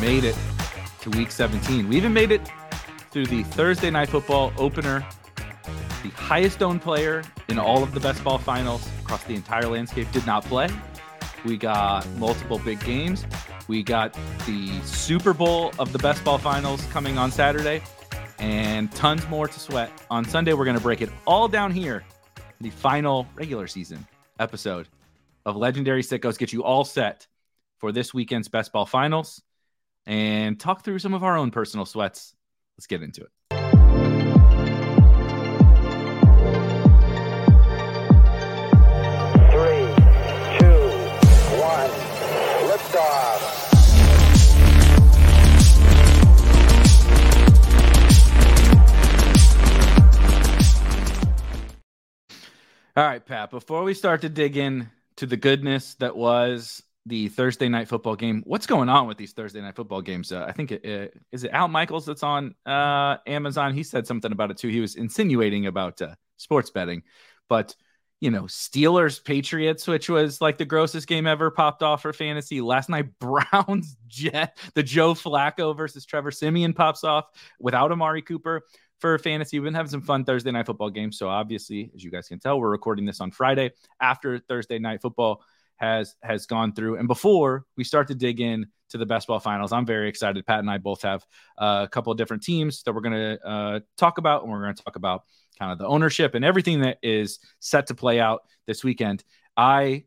made it to Week 17. We even made it through the Thursday Night Football opener, the highest owned player in all of the best ball finals across the entire landscape did not play. We got multiple big games. We got the Super Bowl of the best ball finals coming on Saturday, and tons more to sweat. On Sunday, we're going to break it all down here in the final regular season episode of Legendary Sickos. Get you all set for this weekend's best ball finals and talk through some of our own personal sweats. Let's get into it. All right, Pat, before we start to dig in to the goodness that was the Thursday Night Football game, what's going on with these Thursday Night Football games? I think is it Al Michaels that's on Amazon? He said something about it, too. He was insinuating about sports betting. But, you know, Steelers-Patriots, which was like the grossest game ever, popped off for fantasy. Last night, Browns-Jet, the Joe Flacco versus Trevor Simeon pops off without Amari Cooper. For fantasy, we've been having some fun Thursday Night Football games. So obviously, as you guys can tell, we're recording this on Friday after Thursday Night Football has gone through. And before we start to dig in to the best ball finals, I'm very excited. Pat and I both have a couple of different teams that we're going to talk about. And we're going to talk about kind of the ownership and everything that is set to play out this weekend. I,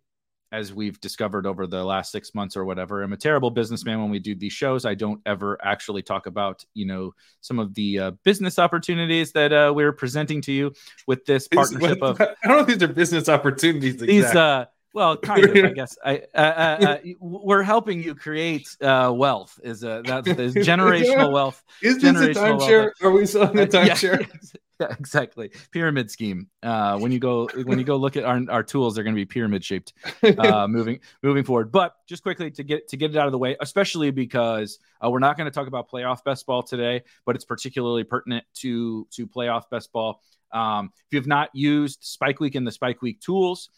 as we've discovered over the last 6 months or whatever, I'm a terrible businessman when we do these shows. I don't ever actually talk about, you know, some of the business opportunities that we're presenting to you with this partnership of. I don't know if these are business opportunities. These, well, kind of, I guess. We're helping you create wealth. That's generational wealth. Is this a timeshare? Are we selling a timeshare? Yeah, exactly. Pyramid scheme. When you go look at our tools, they're going to be pyramid shaped moving forward. But just quickly to get it out of the way, especially because we're not going to talk about playoff best ball today, but it's particularly pertinent to playoff best ball. If you have not used Spike Week and the Spike Week tools,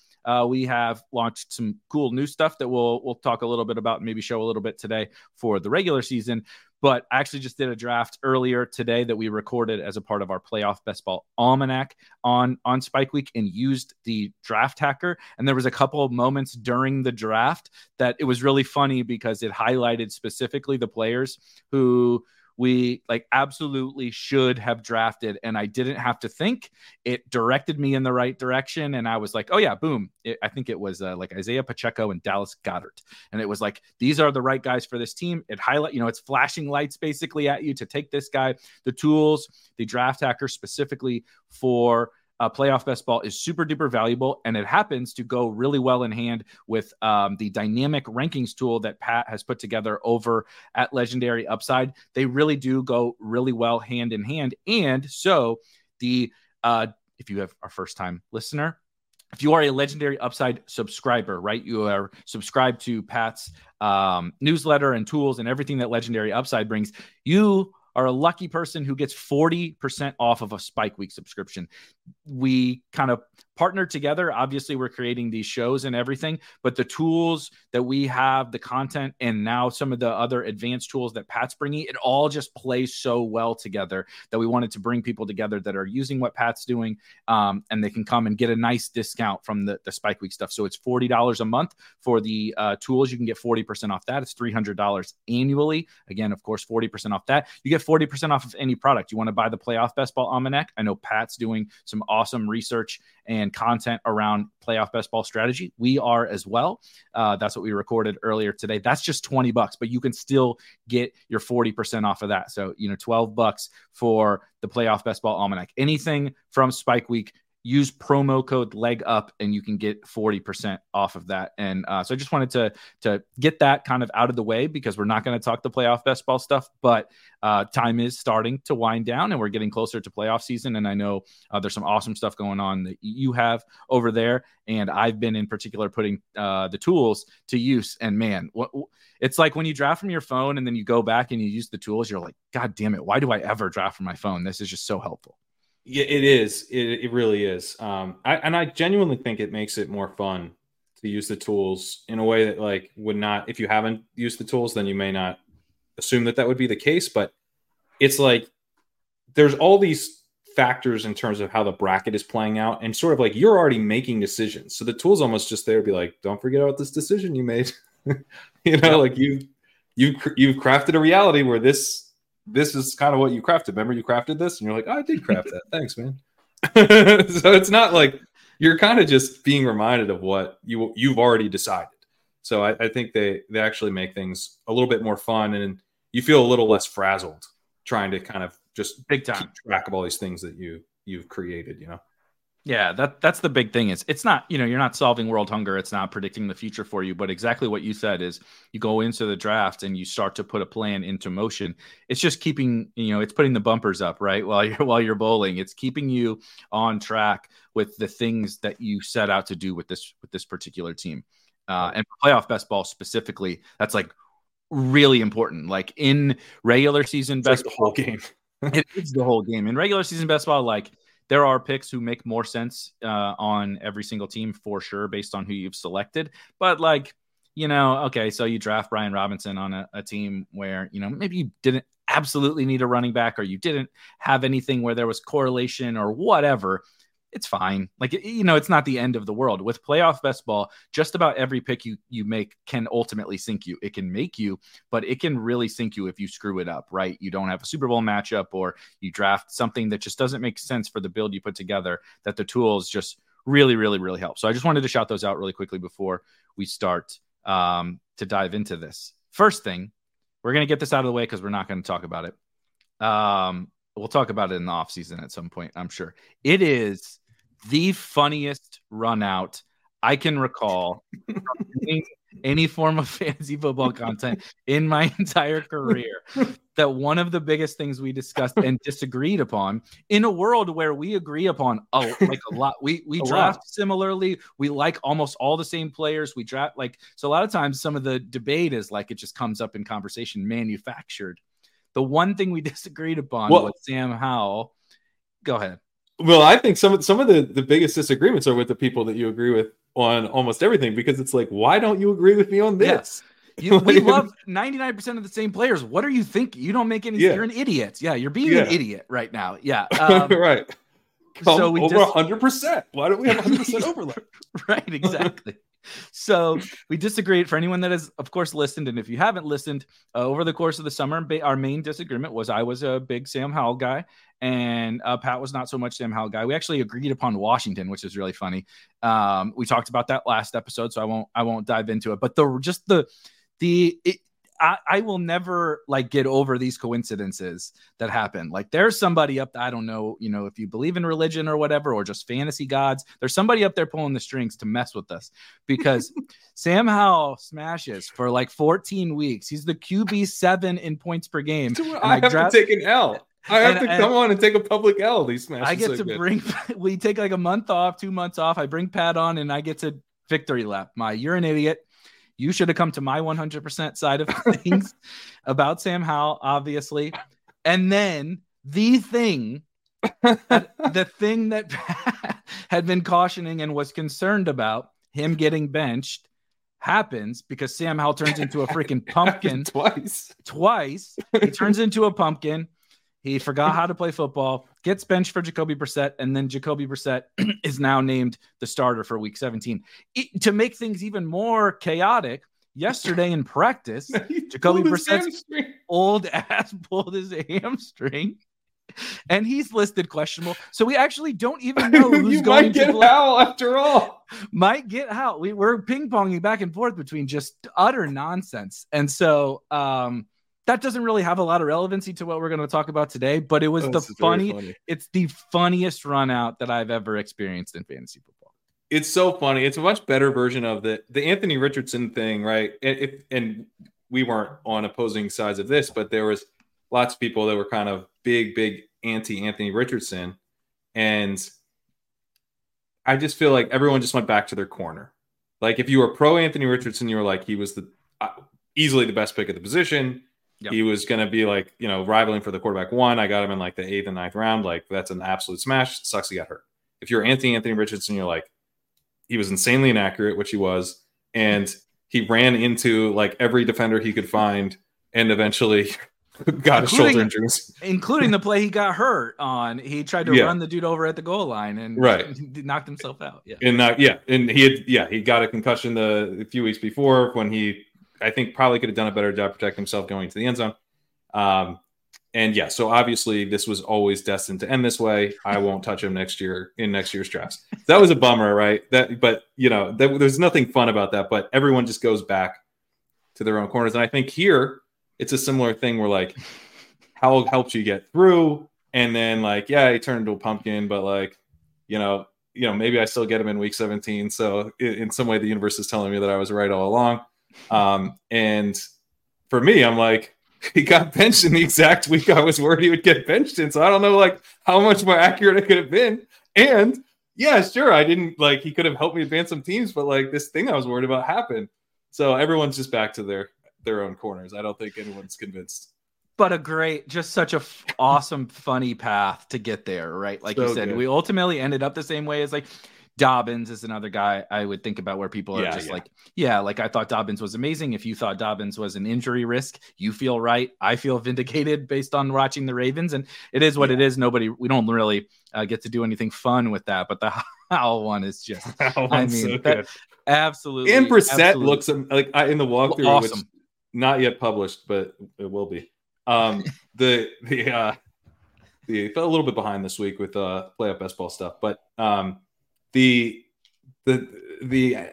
we have launched some cool new stuff that we'll talk a little bit about and maybe show a little bit today for the regular season. But I actually just did a draft earlier today that we recorded as a part of our Playoff Best Ball Almanac on Spike Week and used the draft hacker. And there was a couple of moments during the draft that it was really funny because it highlighted specifically the players who we like absolutely should have drafted. And I didn't have to think. It directed me in the right direction. And I was like, oh yeah, boom. I think it was like Isaiah Pacheco and Dallas Goedert. And it was like, these are the right guys for this team. It highlight, you know, it's flashing lights basically at you to take this guy. The tools, the draft hacker specifically for playoff best ball is super duper valuable, and it happens to go really well in hand with the dynamic rankings tool that Pat has put together over at Legendary Upside. They really do go really well hand in hand. And so the if you have our first time listener, if you are a Legendary Upside subscriber, right, you are subscribed to Pat's newsletter and tools and everything that Legendary Upside brings, you are a lucky person who gets 40% off of a Spike Week subscription. We kind of partner together. Obviously, we're creating these shows and everything, but the tools that we have, the content, and now some of the other advanced tools that Pat's bringing, it all just plays so well together that we wanted to bring people together that are using what Pat's doing, and they can come and get a nice discount from the Spike Week stuff. So it's $40 a month for the tools. You can get 40% off that. It's $300 annually. Again, of course, 40% off that. You get 40% off of any product. You want to buy the Playoff Best Ball Almanac? I know Pat's doing some awesome research and content around playoff best ball strategy. We are as well. That's what we recorded earlier today. That's just $20, but you can still get your 40% off of that. So, you know, $12 for the Playoff Best Ball Almanac. Anything from Spike Week, use promo code LegUp and you can get 40% off of that. And so I just wanted to get that kind of out of the way because we're not going to talk the playoff best ball stuff, but time is starting to wind down and we're getting closer to playoff season. And I know there's some awesome stuff going on that you have over there. And I've been in particular putting the tools to use. And man, it's like when you draft from your phone and then you go back and you use the tools, you're like, God damn it. Why do I ever draft from my phone? This is just so helpful. Yeah, it is. It really is. I genuinely think it makes it more fun to use the tools in a way that like would not, if you haven't used the tools, then you may not assume that that would be the case, but it's like there's all these factors in terms of how the bracket is playing out, and sort of like you're already making decisions. So the tool's almost just there to be like, don't forget about this decision you made. You know, like you've crafted a reality where this is kind of what you crafted. Remember, you crafted this, and you're like, oh, I did craft that. Thanks, man. So it's not like you're kind of just being reminded of what you've already decided. So I think they actually make things a little bit more fun, and you feel a little less frazzled trying to kind of just big time keep track of all these things that you've created, you know? Yeah, that's the big thing. Is it's not, you know, you're not solving world hunger. It's not predicting the future for you. But exactly what you said is you go into the draft and you start to put a plan into motion. It's just keeping, you know, it's putting the bumpers up, right? While you're bowling, it's keeping you on track with the things that you set out to do with this particular team. And playoff best ball specifically, that's like really important. Like in regular season, best ball game. It is the whole game. In regular season best ball, like, there are picks who make more sense on every single team for sure, based on who you've selected. But like, you know, okay, so you draft Brian Robinson on a team where, you know, maybe you didn't absolutely need a running back, or you didn't have anything where there was correlation or whatever. It's fine. Like, you know, it's not the end of the world. With playoff best ball, just about every pick you make can ultimately sink you. It can make you, but it can really sink you if you screw it up, right? You don't have a Super Bowl matchup, or you draft something that just doesn't make sense for the build you put together, that the tools just really, really, really help. So I just wanted to shout those out really quickly before we start to dive into this. First thing, we're going to get this out of the way because we're not going to talk about it. We'll talk about it in the offseason at some point, I'm sure. It is the funniest run out I can recall from any form of fantasy football content in my entire career. That one of the biggest things we discussed and disagreed upon, in a world where we agree upon a lot. We draft similarly. We like almost all the same players. We draft like, so a lot of times some of the debate is like, it just comes up in conversation, manufactured. The one thing we disagreed upon was Sam Howell. Go ahead. Well, I think some of the biggest disagreements are with the people that you agree with on almost everything, because it's like, why don't you agree with me on this? Yeah. We love 99% of the same players. What are you thinking? You don't make any – you're an idiot. Yeah, you're being an idiot right now. Yeah. Right. So we over 100%. Why don't we have 100% overlap? Right, exactly. So we disagreed. For anyone that has, of course, listened, and if you haven't listened, over the course of the summer, our main disagreement was I was a big Sam Howell guy, and Pat was not so much Sam Howell guy. We actually agreed upon Washington, which is really funny. We talked about that last episode, so I won't dive into it. But I will never like get over these coincidences that happen. Like there's somebody up, I don't know, you know, if you believe in religion or whatever, or just fantasy gods, there's somebody up there pulling the strings to mess with us, because Sam Howell smashes for like 14 weeks. He's the QB7 in points per game. So I have to take an L. I have to come on and take a public L. These smashes. I get so to good. We take like a month off, 2 months off. I bring Pat on and I get to victory lap. You're an idiot. You should have come to my 100% side of things about Sam Howell, obviously. And then the thing that Pat had been cautioning and was concerned about, him getting benched, happens because Sam Howell turns into a freaking pumpkin. Twice. He turns into a pumpkin. He forgot how to play football, gets benched for Jacoby Brissett, and then Jacoby Brissett is now named the starter for Week 17. To make things even more chaotic, yesterday in practice, Jacoby Brissett's old ass pulled his hamstring, and he's listed questionable. So we actually don't even know who's going to play. You might get Howell after all. Might get Howell. We were ping-ponging back and forth between just utter nonsense. And so that doesn't really have a lot of relevancy to what we're going to talk about today, but it was it's the funniest run out that I've ever experienced in fantasy football. It's so funny. It's a much better version of the Anthony Richardson thing, right? And we weren't on opposing sides of this, but there was lots of people that were kind of big anti-Anthony Richardson. And I just feel like everyone just went back to their corner. Like if you were pro Anthony Richardson, you were like, he was easily the best pick at the position. Yep. He was going to be like, you know, rivaling for the quarterback one. I got him in like the 8th and 9th round. Like that's an absolute smash. It sucks he got hurt. If you're Anthony Richardson, you're like, he was insanely inaccurate, which he was. And he ran into like every defender he could find and eventually got a shoulder injury. Including the play he got hurt on. He tried to run the dude over at the goal line and knocked himself out. Yeah. And he got a concussion a few weeks before when he, I think, probably could have done a better job protecting himself going to the end zone. So obviously this was always destined to end this way. I won't touch him next year in next year's drafts. That was a bummer, right? But there's nothing fun about that, but everyone just goes back to their own corners. And I think here it's a similar thing where like Howell helped you get through. And then he turned into a pumpkin, but maybe I still get him in week 17. So in some way the universe is telling me that I was right all along. And for me, I'm like, he got benched in the exact week I was worried he would get benched in. So I don't know how much more accurate it could have been. And I didn't he could have helped me advance some teams, but this thing I was worried about happened. So everyone's just back to their own corners. I don't think anyone's convinced. But awesome, funny path to get there, right? We ultimately ended up the same way as Dobbins is another guy I would think about where people are I thought Dobbins was amazing. If you thought Dobbins was an injury risk, you feel right. I feel vindicated based on watching the Ravens, and it is what it is. We don't really get to do anything fun with that, but the Howell one is just, I mean, so that, absolutely. And Brissett looks in the walkthrough, awesome. Which not yet published, but it will be. Fell a little bit behind this week with playoff best ball stuff, but The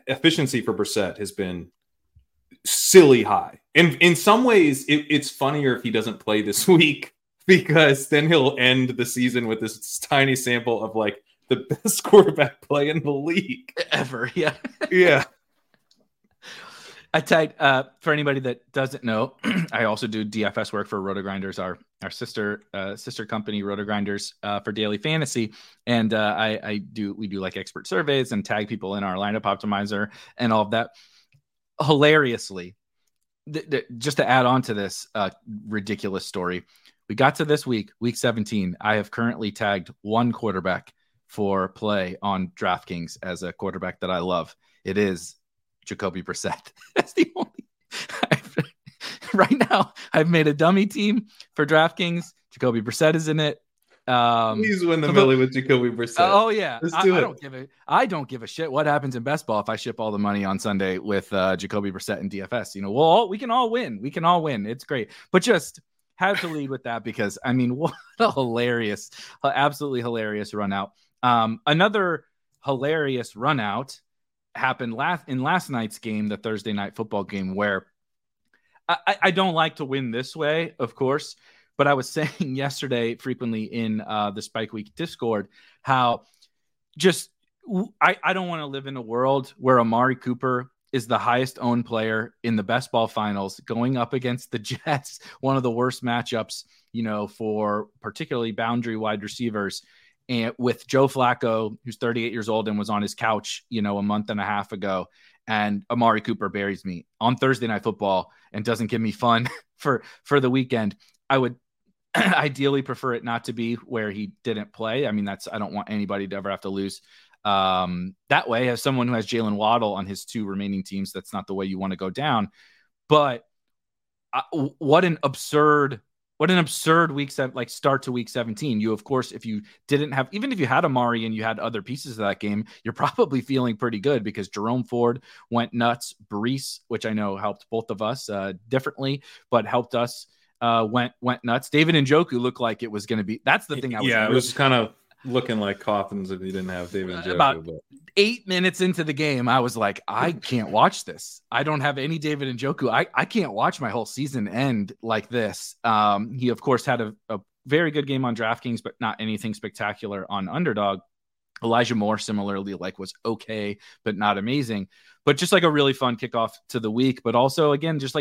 efficiency for Brissett has been silly high. And in some ways, it's funnier if he doesn't play this week, because then he'll end the season with this tiny sample of the best quarterback play in the league ever. Yeah. Yeah. I typed, for anybody that doesn't know, I also do DFS work for RotoGrinders, our sister company, RotoGrinders, for daily fantasy. And we do expert surveys and tag people in our lineup optimizer and all of that. Hilariously, just to add on to this ridiculous story, we got to this week, week 17. I have currently tagged one quarterback for play on DraftKings as a quarterback that I love. It is Jacoby Brissett. That's the only. Right now, I've made a dummy team for DraftKings. Jacoby Brissett is in it. Please win the Millie with Jacoby Brissett. Oh yeah, I don't give a shit what happens in best ball if I ship all the money on Sunday with Jacoby Brissett and DFS. We can all win. We can all win. It's great, but just have to lead with that because I mean, what a hilarious, absolutely hilarious run out. Another hilarious run out happened in last night's game, the Thursday night football game, where I don't like to win this way, of course, but I was saying yesterday frequently in the Spike Week Discord how I don't want to live in a world where Amari Cooper is the highest owned player in the best ball finals going up against the Jets, one of the worst matchups, for particularly boundary wide receivers. And with Joe Flacco, who's 38 years old and was on his couch, a month and a half ago, and Amari Cooper buries me on Thursday night football and doesn't give me fun for the weekend. I would ideally prefer it not to be where he didn't play. I mean, I don't want anybody to ever have to lose that way. As someone who has Jalen Waddle on his two remaining teams, that's not the way you want to go down. But what an absurd week, start to week 17. You, of course, even if you had Amari and you had other pieces of that game, you're probably feeling pretty good because Jerome Ford went nuts. Brees, which I know helped both of us differently, but helped us went nuts. David Njoku looked like it was going to be. That's the thing. It was kind of looking like coffins if you didn't have David Njoku. About 8 minutes into the game, I was like, I can't watch this. I don't have any David Njoku. I can't watch my whole season end like this. He, of course, had a very good game on DraftKings, but not anything spectacular on Underdog. Elijah Moore, similarly, was okay, but not amazing. But just a really fun kickoff to the week. But also, again, just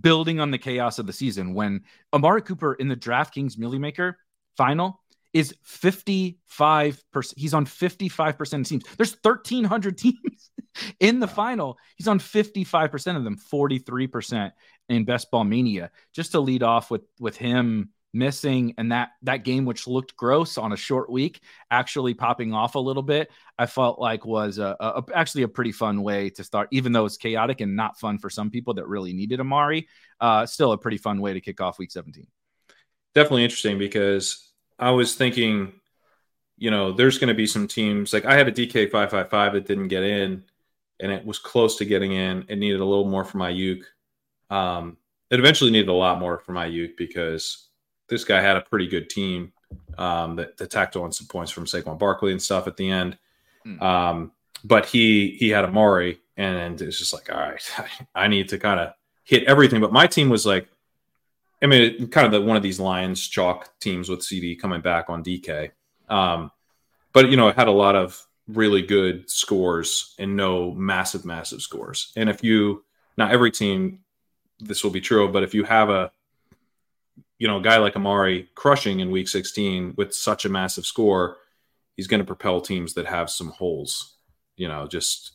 building on the chaos of the season when Amari Cooper in the DraftKings Millie Maker final is 55%. He's on 55% of teams. There's 1,300 teams in the final. He's on 55% of them, 43% in Best Ball Mania. Just to lead off with him missing, and that game, which looked gross on a short week, actually popping off a little bit, I felt like was actually a pretty fun way to start, even though it's chaotic and not fun for some people that really needed Amari. Still a pretty fun way to kick off week 17. Definitely interesting, because I was thinking, you know, there's going to be some teams, like I had a DK 555 that didn't get in, and it was close to getting in. It needed a little more from Ayuk. It eventually needed a lot more from Ayuk, because this guy had a pretty good team that tacked on some points from Saquon Barkley and stuff at the end. But he had Amari, and it's just like, all right, I need to kind of hit everything. But my team was like, I mean, kind of one of these Lions chalk teams with CD coming back on DK. But, you know, it had a lot of really good scores and no massive scores. And if you, not every team, this will be true, but if you have a, you know, guy like Amari crushing in week 16 with such a massive score, he's going to propel teams that have some holes, you know, just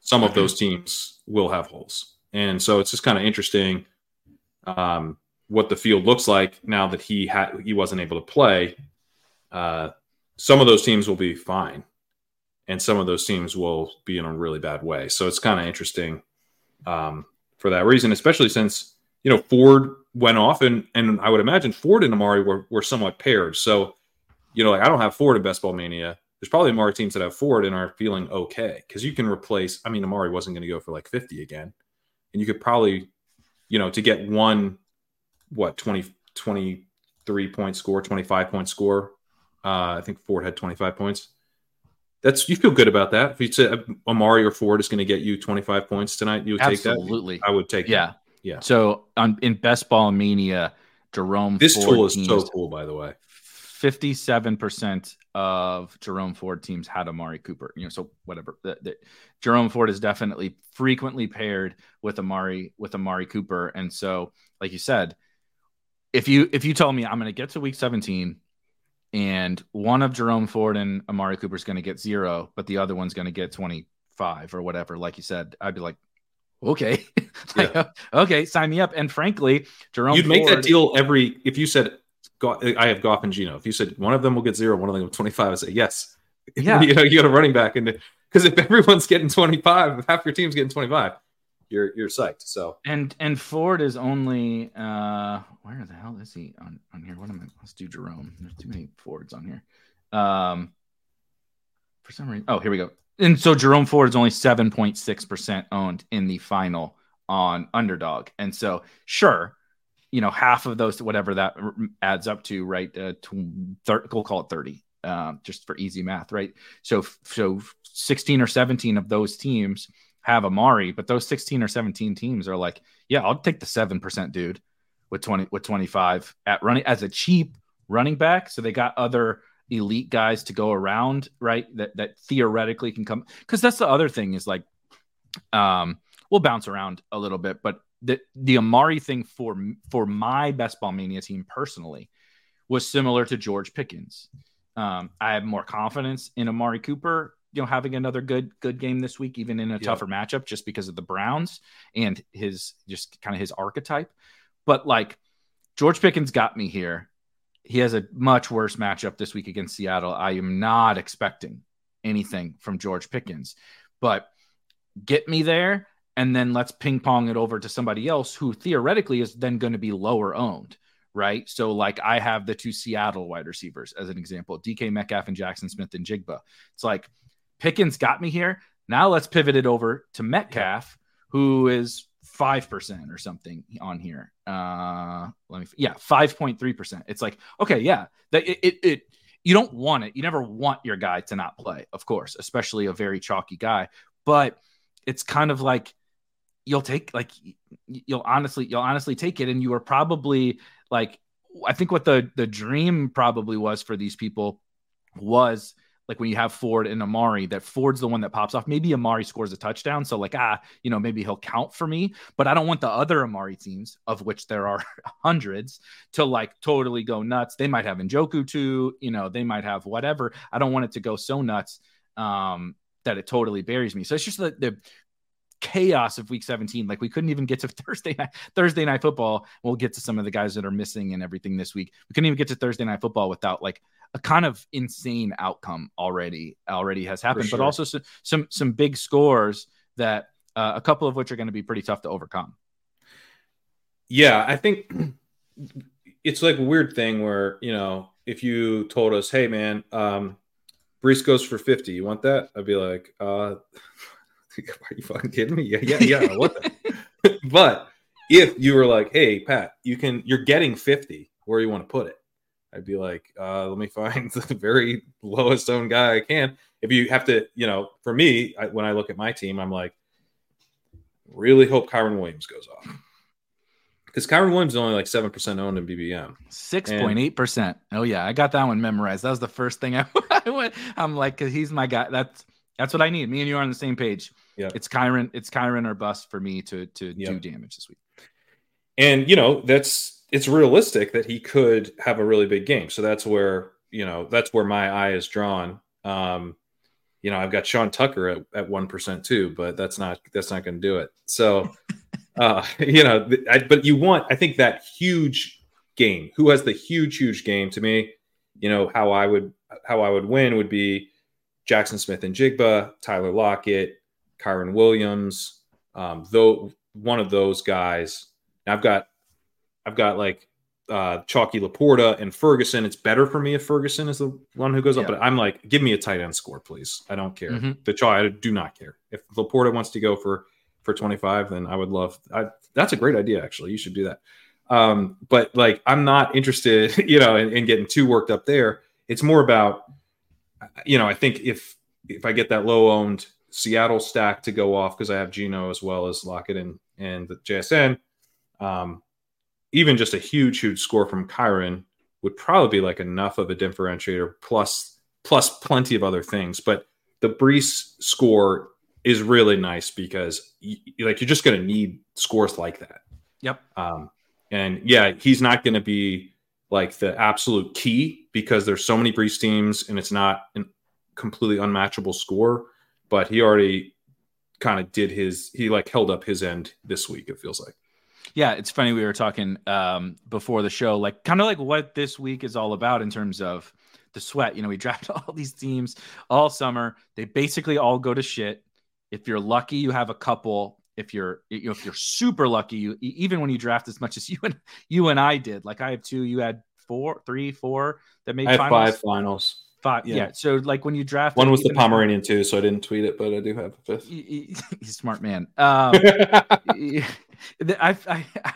some of those teams will have holes. And so it's just kind of interesting what the field looks like now that he wasn't able to play. Some of those teams will be fine, and some of those teams will be in a really bad way. So it's kind of interesting for that reason, especially since, you know, Ford went off, and I would imagine Ford and Amari were somewhat paired. So, you know, like I don't have Ford in Best Ball Mania. There's probably Amari teams that have Ford and are feeling okay, because you can replace, I mean, Amari wasn't going to go for like 50 again. And you could probably, you know, to get one, 23-point score, 25-point score. I think Ford had 25 points. That's, you feel good about that. If you said Amari or Ford is going to get you 25 points tonight, you would take that? Absolutely. I would take that. Yeah. So in Best Ball Mania, Jerome Ford. This tool is so cool, by the way. 57% of Jerome Ford teams had Amari Cooper. You know, so whatever. Jerome Ford is definitely frequently paired with Amari Cooper. And so, like you said, if you tell me I'm going to get to week 17 and one of Jerome Ford and Amari Cooper is going to get 0, but the other one's going to get 25 or whatever, like you said, I'd be like, okay, okay, sign me up. And frankly, you'd make that deal if you said, I have Goff and Geno. If you said one of them will get 0, one of them will 25, I say yes. Yeah, you know, you got a running back, and because if everyone's getting 25, if half your team's getting 25, you're psyched. So and Ford is only where the hell is he on here? What am I? Let's do Jerome. There's too many Fords on here. For some reason. Oh, here we go. And so Jerome Ford is only 7.6% owned in the final on Underdog. And so sure, you know, half of those, whatever that adds up to, right? We'll call it 30, just for easy math, right? So 16 or 17 of those teams have Amari, but those 16 or 17 teams are like, yeah, I'll take the 7% dude with 25 at running as a cheap running back. So they got other elite guys to go around, right? That theoretically can come, because that's the other thing is like, we'll bounce around a little bit, but the Amari thing for my Best Ball Mania team personally was similar to George Pickens. I have more confidence in Amari Cooper, you know, having another good game this week, even in a tougher matchup, just because of the Browns and his just kind of his archetype. But like George Pickens got me here. He has a much worse matchup this week against Seattle. I am not expecting anything from George Pickens, but get me there, and then let's ping pong it over to somebody else who theoretically is then going to be lower owned. Right. So like I have the two Seattle wide receivers as an example, DK Metcalf and Jackson Smith and Jigba. It's like, Pickens got me here. Now let's pivot it over to Metcalf, who is 5% or something on here. 5.3%. It's like, okay, yeah, you don't want it. You never want your guy to not play, of course, especially a very chalky guy. But it's kind of like you'll honestly take it, and you are probably like, I think what the dream probably was for these people was, like when you have Ford and Amari, that Ford's the one that pops off. Maybe Amari scores a touchdown. So like, you know, maybe he'll count for me, but I don't want the other Amari teams, of which there are hundreds, to like totally go nuts. They might have Njoku too, you know, they might have whatever. I don't want it to go so nuts that it totally buries me. So it's just the chaos of week 17. Like we couldn't even get to Thursday night football. We'll get to some of the guys that are missing and everything this week. We couldn't even get to Thursday night football without like a kind of insane outcome already has happened, sure. But also some big scores that a couple of which are going to be pretty tough to overcome. Yeah, I think it's like a weird thing where, you know, if you told us, hey, man, Brees goes for 50, you want that? I'd be like, are you fucking kidding me? Yeah, I want that. But if you were like, hey, Pat, you're getting 50, where do you want to put it? I'd be like, let me find the very lowest owned guy I can. If you have to, you know, for me, when I look at my team, I'm like, really hope Kyron Williams goes off. Because Kyron Williams is only like 7% owned in BBM. 6.8%. Oh, yeah. I got that one memorized. That was the first thing I went. I'm like, because he's my guy. That's what I need. Me and you are on the same page. Yeah. It's Kyron or bust for me to do damage this week. And, you know, it's realistic that he could have a really big game. So that's where, you know, my eye is drawn. You know, I've got Sean Tucker at 1% too, but that's not going to do it. So, you know, but you want, I think, that huge game. Who has the huge game? To me, you know, how I would win would be Jackson Smith and Jigba, Tyler Lockett, Kyron Williams, though one of those guys. And I've got like Chalky Laporta and Ferguson. It's better for me if Ferguson is the one who goes up, but I'm like, give me a tight end score, please. I don't care. Mm-hmm. I do not care. If Laporta wants to go for 25, then I would love that's a great idea, actually. You should do that. But like, I'm not interested, you know, in getting too worked up there. It's more about, you know, I think if I get that low owned Seattle stack to go off, because I have Geno as well as Lockett and the JSN, even just a huge score from Kyron would probably be like enough of a differentiator, plus plenty of other things. But the Brees score is really nice because you're just going to need scores like that. Yep. And yeah, he's not going to be like the absolute key because there's so many Brees teams and it's not a completely unmatchable score, but he already kind of did he like held up his end this week. It feels like. Yeah, it's funny. We were talking before the show, like kind of like what this week is all about in terms of the sweat. You know, we draft all these teams all summer. They basically all go to shit. If you're lucky, you have a couple. If you're super lucky, even when you draft as much as you and I did, like I have two, you had four that made finals. I have finals. Five, yeah. So like when you draft, one was the Pomeranian too, so I didn't tweet it, but I do have a fifth. He's a smart man. I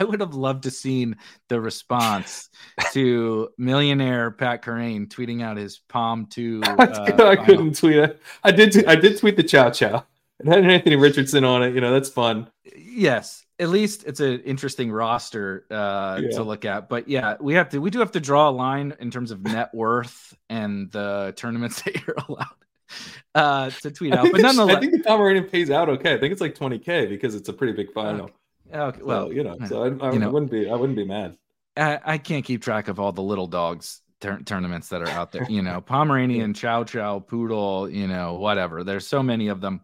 would have loved to seen the response to millionaire Pat Corain tweeting out his Palm 2. I couldn't tweet it. I did tweet the Chow Chow. It had Anthony Richardson on it. You know, that's fun. Yes. At least it's an interesting roster to look at. But yeah, we do have to draw a line in terms of net worth and the tournaments that you're allowed to tweet out. But nonetheless, I think the Pomeranian pays out okay. I think it's like $20,000 because it's a pretty big final. Okay. Well, so, you know, so I wouldn't be mad. I can't keep track of all the little dogs tournaments that are out there. You know, Pomeranian, Chow Chow, Poodle, you know, whatever. There's so many of them.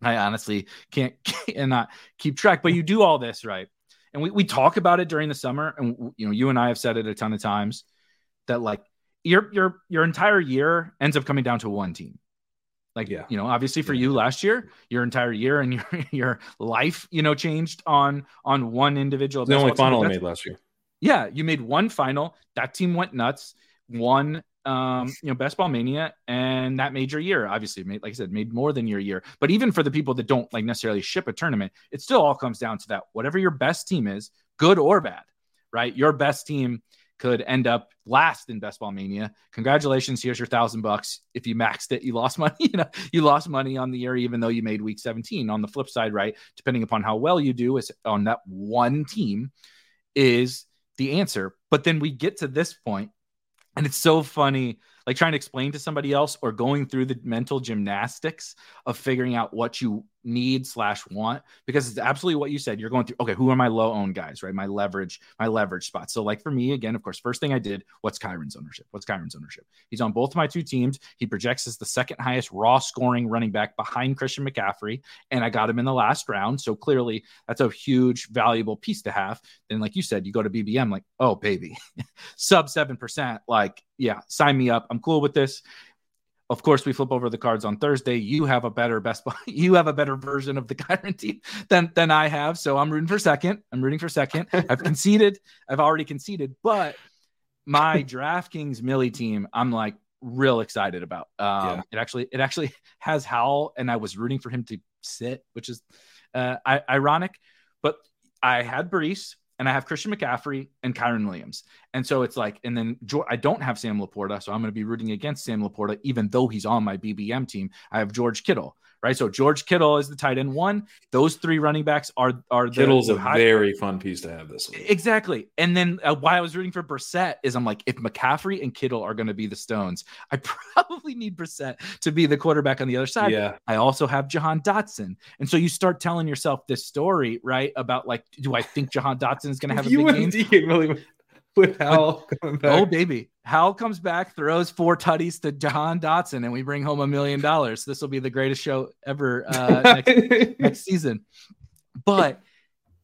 I honestly cannot keep track, but you do all this, right? And we talk about it during the summer, and you know, you and I have said it a ton of times that like your entire year ends up coming down to one team. Like, you know, obviously for you last year, your entire year and your life, you know, changed on one individual. The only final I made last year. Yeah, you made one final. That team went nuts. One. You know, Best Ball Mania, and that made your year. Obviously, made more than your year. But even for the people that don't like necessarily ship a tournament, it still all comes down to that. Whatever your best team is, good or bad, right? Your best team could end up last in Best Ball Mania. Congratulations, here's your $1,000. If you maxed it, you lost money. You know, you lost money on the year, even though you made week 17. On the flip side, right? Depending upon how well you do, is on that one team is the answer. But then we get to this point. And it's so funny, like trying to explain to somebody else or going through the mental gymnastics of figuring out what you need slash want, because it's absolutely what you said. You're going through, okay, who are my low owned guys, right? My leverage spots. So like for me, again, of course, first thing I did, what's Kyron's ownership? He's on both of my two teams. He projects as the second highest raw scoring running back behind Christian McCaffrey. And I got him in the last round. So clearly that's a huge valuable piece to have. Then, like you said, you go to BBM, like, oh baby, sub 7%. Like, yeah, sign me up. I'm cool with this. Of course, we flip over the cards on Thursday. You have a better best ball. You have a better version of the Kyron team than I have. So I'm rooting for second. I've conceded. I've already conceded. But my DraftKings Millie team, I'm like real excited about. Yeah. It actually has Howell, and I was rooting for him to sit, which is ironic. But I had Brees. And I have Christian McCaffrey and Kyron Williams. And so it's like, and then I don't have Sam Laporta. So I'm going to be rooting against Sam Laporta, even though he's on my BBM team. I have George Kittle, right? So George Kittle is the tight end one. Those three running backs are Kittle's a very fun piece to have this week. Exactly. And then why I was rooting for Brissett is I'm like, if McCaffrey and Kittle are going to be the stones, I probably need Brissett to be the quarterback on the other side. Yeah. I also have Jahan Dotson. And so you start telling yourself this story, right? About like, do I think Jahan Dotson is going to have a big game really with Hal coming back. Oh baby, Hal comes back, throws 4 tutties to Jahan Dotson, and we bring home $1 million. This will be the greatest show ever next season. But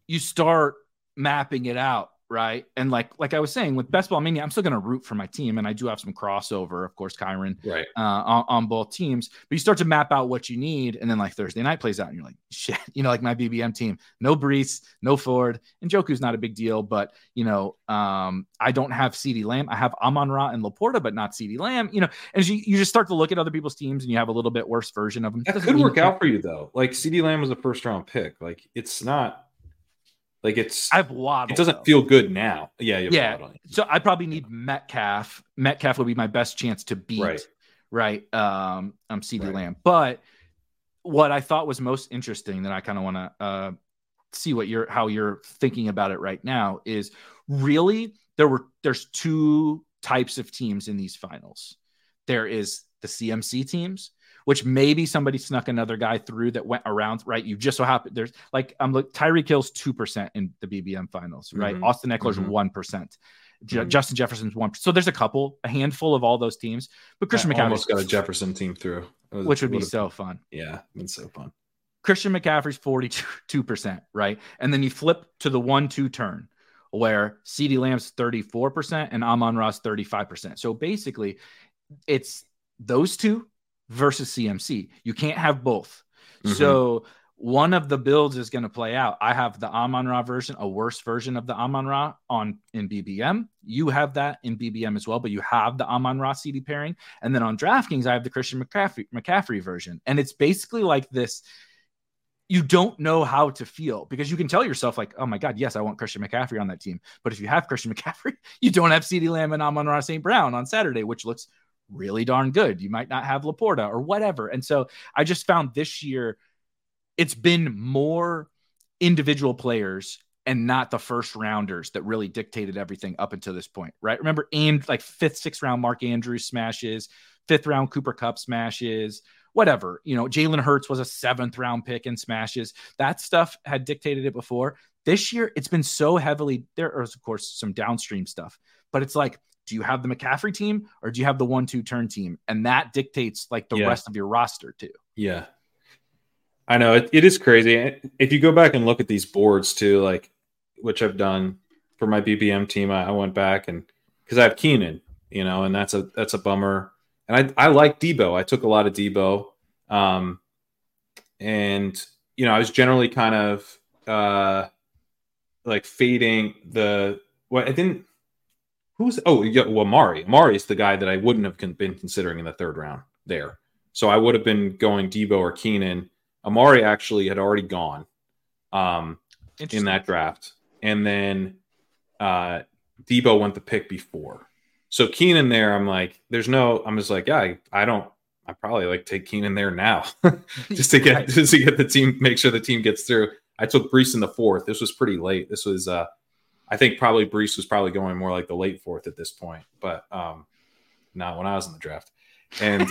you start mapping it out, right? And like I was saying with Best Ball Mania, I'm still going to root for my team, and I do have some crossover, of course, Kyron, right, on both teams. But you start to map out what you need, and then like Thursday night plays out, and you're like, shit, you know, like my BBM team, no Brees, no Ford, and Njoku's not a big deal, but you know, I don't have CeeDee Lamb. I have Amon-Ra and Laporta, but not CeeDee Lamb. You know, and you just start to look at other people's teams, and you have a little bit worse version of them. That could work out for you though. Like CeeDee Lamb was a first round pick. Like it's not. Like it's, I've waddled. It doesn't feel good now. Yeah. Waddling. So I probably need Metcalf. Metcalf would be my best chance to beat, right? I'm CeeDee Lamb. But what I thought was most interesting that I kind of want to see how you're thinking about it right now is really there's two types of teams in these finals. There is the CMC teams, which maybe somebody snuck another guy through that went around, right? You just so happen there's like Tyreek Hill's 2% in the BBM finals, right? Mm-hmm. Austin Eckler's 1%, Justin Jefferson's 1%. So there's a handful of all those teams, but Christian McCaffrey almost got a Jefferson team through, which would be so fun. Yeah, it's so fun. Christian McCaffrey's 42%, right? And then you flip to the 1-2 turn, where CeeDee Lamb's 34% and Amon-Ra's 35%. So basically, it's those two versus CMC. You can't have both. Mm-hmm. So one of the builds is going to play out. I have the Amon-Ra version, a worse version of the Amon-Ra in BBM. You have that in BBM as well, but you have the Amon-Ra CeeDee pairing. And then on DraftKings, I have the Christian McCaffrey version. And it's basically like this. You don't know how to feel, because you can tell yourself like, oh my God, yes, I want Christian McCaffrey on that team. But if you have Christian McCaffrey, you don't have CeeDee Lamb and Amon-Ra St. Brown on Saturday, which looks really darn good. You might not have Laporta or whatever. And so I just found this year it's been more individual players and not the first rounders that really dictated everything up until this point, right? Remember, and like 5th, 6th round Mark Andrews smashes, 5th round Cooper Kupp smashes, whatever. You know, Jalen Hurts was a 7th round pick and smashes. That stuff had dictated it before. This year it's been so heavily, there is of course some downstream stuff, but it's like, do you have the McCaffrey team or do you have the 1-2 turn team? And that dictates like the rest of your roster too. Yeah. I know it is crazy. If you go back and look at these boards too, like which I've done for my BBM team, I went back and cause I have Keenan, you know, and that's a bummer. And I like Debo. I took a lot of Debo. And you know, I was generally kind of like fading Amari. Amari is the guy that I wouldn't have been considering in the 3rd round there. So I would have been going Debo or Keenan. Amari actually had already gone in that draft. And then Debo went the pick before. So Keenan there, I'm like, I probably like take Keenan there now just to get the team, make sure the team gets through. I took Brees in the 4th. This was pretty late. This was, I think probably Brees was going more like the late 4th at this point, but not when I was in the draft. And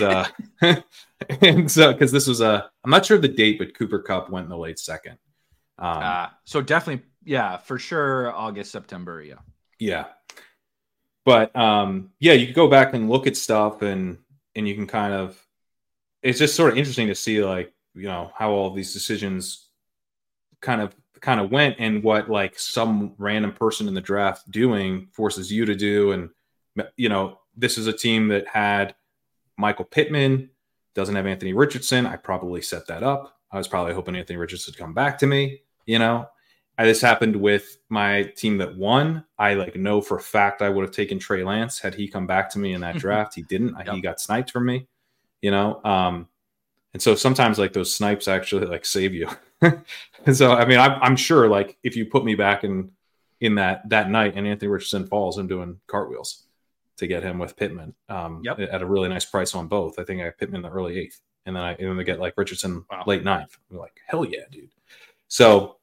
and so because this was a, I'm not sure of the date, but Cooper Cup went in the late second. So definitely, yeah, for sure, August, September, yeah, yeah. But yeah, you could go back and look at stuff, and you can kind of, it's just sort of interesting to see, like, you know, how all these decisions kind of went, and what like some random person in the draft doing forces you to do. And, you know, this is a team that had Michael Pittman, doesn't have Anthony Richardson. I probably set that up. I was probably hoping Anthony Richardson would come back to me. You know, this happened with my team that won. I like know for a fact I would have taken Trey Lance had he come back to me in that draft. He didn't. Yep. He got sniped from me, you know? And so sometimes like those snipes actually like save you. And so, I mean, I'm sure like if you put me back in that night and Anthony Richardson falls, I'm doing cartwheels to get him with Pittman at a really nice price on both. I think I Pittman in the early 8th, and then I get like Richardson late 9th. I'm like, hell yeah, dude. So,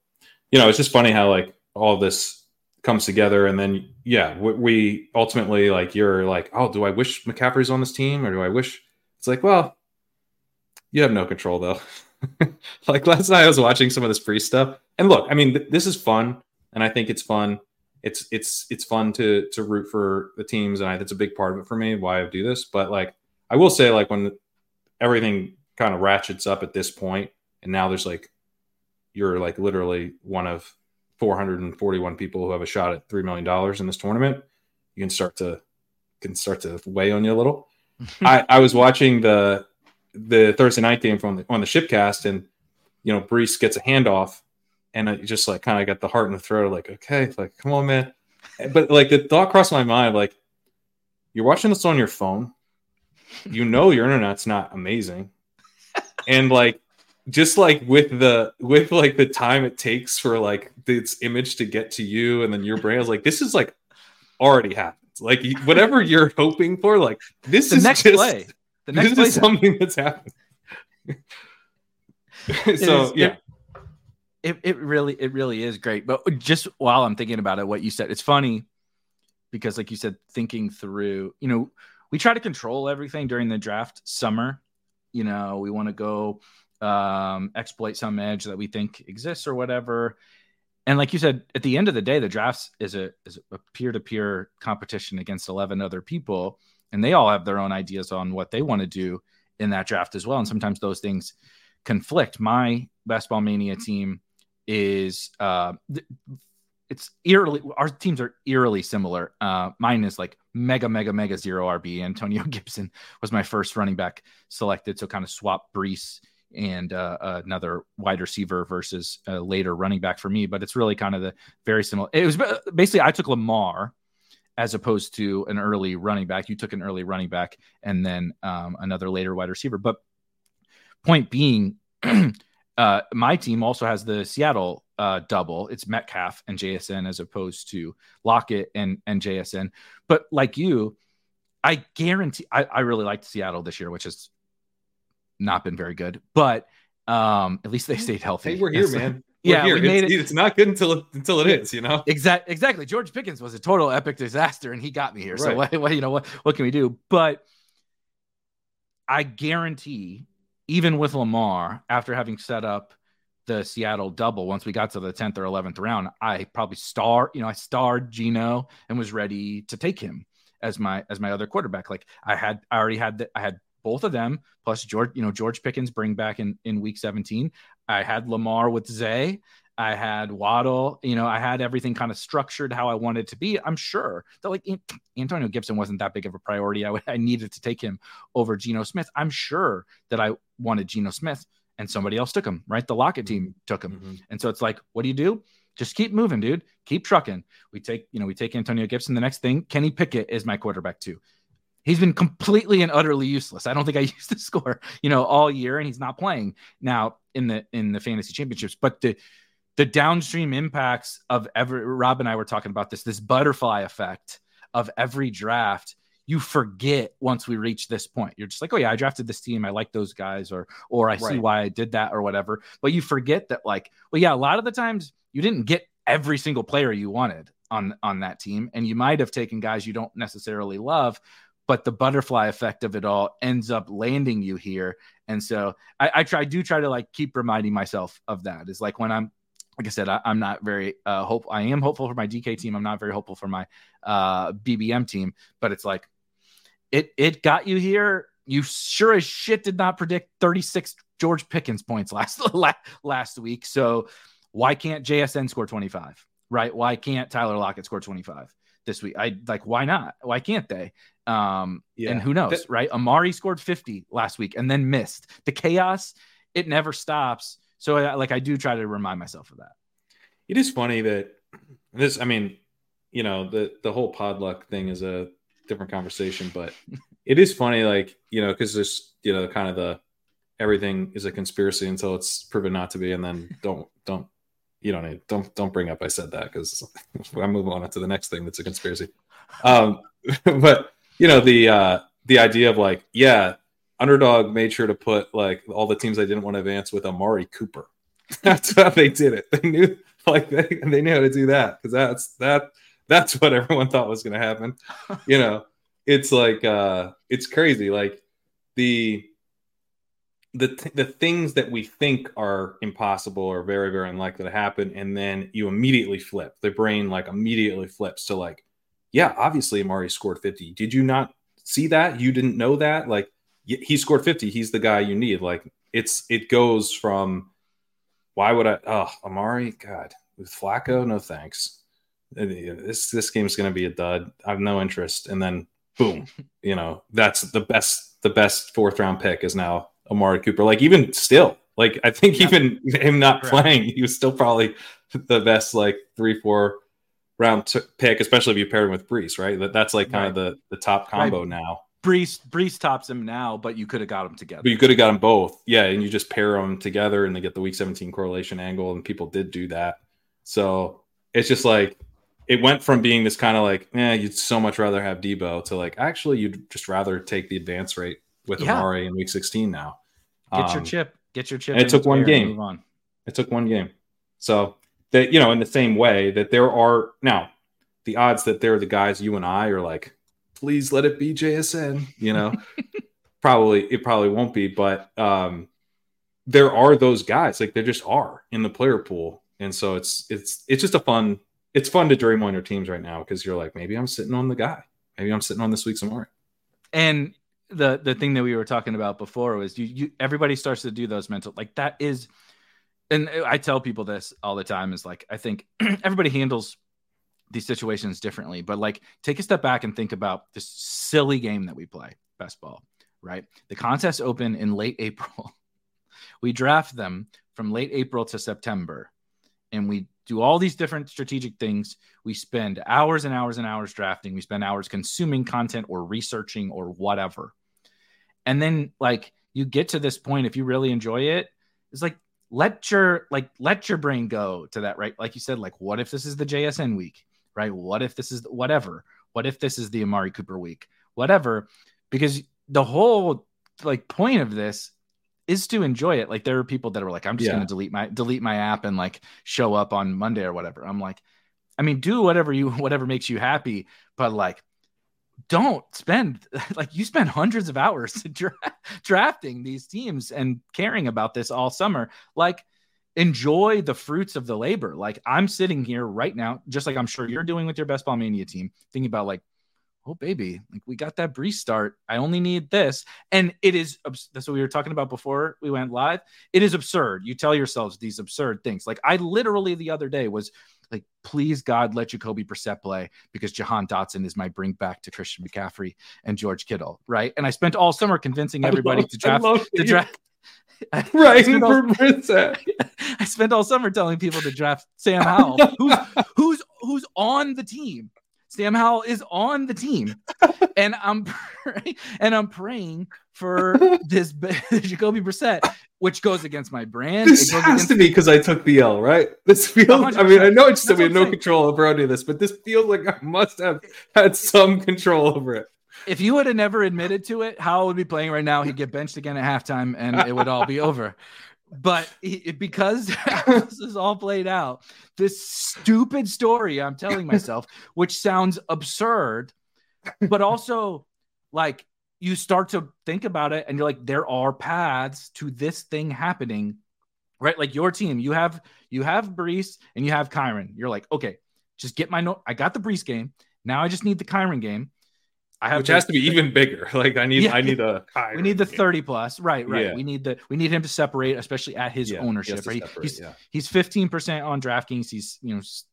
you know, it's just funny how like all this comes together. And then, yeah, we ultimately like, you're like, oh, do I wish McCaffrey's on this team? Or do I wish, it's like, well, you have no control though. Like last night I was watching some of this free stuff, and look, I mean, this is fun. And I think it's fun. It's fun to root for the teams. And that's a big part of it for me, why I do this. But like, I will say like when everything kind of ratchets up at this point, and now there's like, you're like literally one of 441 people who have a shot at $3 million in this tournament. You can start to weigh on you a little. I was watching the Thursday night game from on the Shipcast, and, you know, Brees gets a handoff, and I just like kind of got the heart in the throat, like, okay, like, come on, man. But like the thought crossed my mind, like, you're watching this on your phone, you know, your internet's not amazing. And like, just like with like the time it takes for like this image to get to you, and then your brain is like, this is like already happened. Like whatever you're hoping for, like this the is next just, play. The next play is something that's happened. So is, yeah, it really is great. But just while I'm thinking about it, what you said, it's funny because like you said, thinking through, you know, we try to control everything during the draft summer. You know, we want to go. Exploit some edge that we think exists or whatever. And like you said, at the end of the day, the drafts is a peer-to-peer competition against 11 other people, and they all have their own ideas on what they want to do in that draft as well. And sometimes those things conflict. My Best Ball Mania team is our teams are eerily similar. Mine is like mega zero RB. Antonio Gibson was my first running back selected, so kind of swap Brees and another wide receiver versus a later running back for me. But it's really kind of the very similar. It was basically, I took Lamar as opposed to an early running back. You took an early running back and then another later wide receiver. But point being, my team also has the Seattle double. It's Metcalf and JSN as opposed to Lockett and JSN. But like you, I guarantee, I really liked Seattle this year, which is not been very good, but at least they stayed healthy. Hey, we're here, man. We're here. We made it. It's not good until it is, you know. Exactly. George Pickens was a total epic disaster, and he got me here. Right. So what can we do? But I guarantee, even with Lamar, after having set up the Seattle double, once we got to the 10th or 11th round, I probably starred Geno and was ready to take him as my other quarterback. Like I had both of them, plus George Pickens bring back in week 17. I had Lamar with Zay. I had Waddle. You know, I had everything kind of structured how I wanted it to be. I'm sure that like Antonio Gibson wasn't that big of a priority. I needed to take him over Geno Smith. I'm sure that I wanted Geno Smith and somebody else took him, right? The Lockett team took him. Mm-hmm. And so it's like, what do you do? Just keep moving, dude. Keep trucking. We take Antonio Gibson. The next thing, Kenny Pickett is my quarterback too. He's been completely and utterly useless. I don't think I used to score, all year, and he's not playing now in the fantasy championships. But the downstream impacts of Rob and I were talking about this butterfly effect of every draft. You forget once we reach this point. You're just like, oh yeah, I drafted this team. I like those guys, or I see why I did that or whatever. But you forget that, like, well, yeah, a lot of the times you didn't get every single player you wanted on that team, and you might have taken guys you don't necessarily love. but the butterfly effect of it all ends up landing you here. And so I try to like keep reminding myself of that. It's like when I'm, like I said, I'm not very hopeful. I am hopeful for my DK team. I'm not very hopeful for my BBM team, but it's like it got you here. You sure as shit did not predict 36 George Pickens points last week. So why can't JSN score 25, right? Why can't Tyler Lockett score 25 this week? Why not? Why can't they? And who knows, right? Amari scored 50 last week and then missed. The chaos, it never stops. So I do try to remind myself of that. It is funny that this, I mean, you know, the whole pod luck thing is a different conversation, but it is funny, like, you know, because there's, you know, kind of the everything is a conspiracy until it's proven not to be, and then don't bring up I said that, because I move on to the next thing that's a conspiracy. But you know, the idea of like, yeah, Underdog made sure to put like all the teams they didn't want to advance with Amari Cooper. That's how they did it. They knew they knew how to do that, because that's what everyone thought was going to happen. You know, it's like it's crazy. Like the things that we think are impossible or very, very unlikely to happen, and then you immediately flip. The brain like immediately flips to like, yeah, obviously Amari scored 50. Did you not see that? You didn't know that? Like, he scored 50. He's the guy you need. Like, it goes from why would I? Oh, Amari, God, with Flacco, no thanks. This game's going to be a dud. I have no interest. And then boom, you know, that's the best fourth round pick is now Amari Cooper. Like, even still, like I think even him not playing, he was still probably the best like 3-4 round pick, especially if you pair him with Brees, right? That's like kind of the top combo now. Brees tops him now, but you could have got them together. But you could have got them both. Yeah, and you just pair them together and they get the week 17 correlation angle, and people did do that. So it's just like, it went from being this kind of like, you'd so much rather have Debo to like, actually, you'd just rather take the advance rate with Amari in week 16 now. Get your chip. And it took one game. It took one game. So, that, you know, in the same way that there are now the odds that they're the guys you and I are like, please let it be JSN, you know, probably won't be, but there are those guys, like there just are in the player pool. And so it's just fun to dream on your teams right now, because you're like, maybe I'm sitting on the guy, maybe I'm sitting on this week's Amari. And the thing that we were talking about before was you everybody starts to do those mental, like that is, and I tell people this all the time, is like, I think everybody handles these situations differently, but like take a step back and think about this silly game that we play, best ball, right? The contests open in late April. We draft them from late April to September, and we do all these different strategic things. We spend hours and hours and hours drafting. We spend hours consuming content or researching or whatever. And then like you get to this point, if you really enjoy it, it's like, let your brain go to that, right? Like you said, like, what if this is the JSN week? Right? What if this is whatever? What if this is the Amari Cooper week? Whatever, because the whole like point of this is to enjoy it. Like there are people that are like, I'm just going to delete my app and like show up on Monday or whatever. I'm like, I mean, do whatever makes you happy, but like, don't spend like you spend hundreds of hours drafting these teams and caring about this all summer. Like, enjoy the fruits of the labor. Like I'm sitting here right now, just like I'm sure you're doing with your Best Ball Mania team, thinking about like, oh baby, like we got that Brees start. I only need this. And it is, that's what we were talking about before we went live. It is absurd. You tell yourselves these absurd things. Like I literally the other day was like, please God, let Jacoby Brissett play, because Jahan Dotson is my bring back to Christian McCaffrey and George Kittle. Right. And I spent all summer convincing everybody to draft. Right. I spent all summer telling people to draft Sam Howell, who's on the team. Sam Howell is on the team, and I'm praying for this Jacoby Brissett, which goes against my brand. This has to be because I took the L, right? This feels. 100%. I mean, I know it's just that we have no control over any of this, but this feels like I must have had some control over it. If you would have never admitted to it, Howell would be playing right now. He'd get benched again at halftime, and it would all be over. But because this is all played out, this stupid story I'm telling myself, which sounds absurd, but also like you start to think about it and you're like, there are paths to this thing happening, right? Like your team, you have Brees and you have Kyron. You're like, okay, just get my note. I got the Brees game. Now I just need the Kyron game. I have, which has to be even bigger. Like I need a Kyron. We need the 30 plus. Right. Yeah. We need him to separate, especially at his ownership. Right? He's 15% on DraftKings. He's,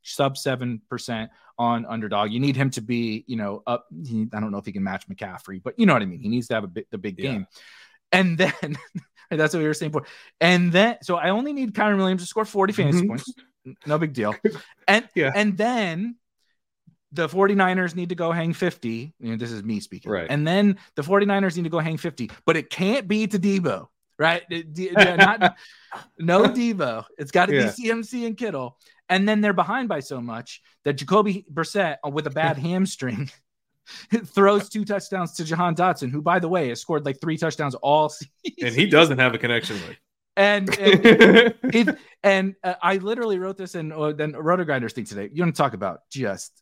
sub 7% on Underdog. You need him to be, up. I don't know if he can match McCaffrey, but you know what I mean? He needs to have the big game. And then that's what we were saying before. And then, so I only need Kyron Williams to score 40 fantasy points. No big deal. And then the 49ers need to go hang 50. This is me speaking. Right. And then the 49ers need to go hang 50, but it can't be to Debo, right? No Debo. It's got to be CMC and Kittle. And then they're behind by so much that Jacoby Brissett with a bad hamstring throws 2 touchdowns to Jahan Dotson, who, by the way, has scored like 3 touchdowns all season. And he doesn't have a connection with it. And I literally wrote this in then RotoGrinders thing today. You want to talk about just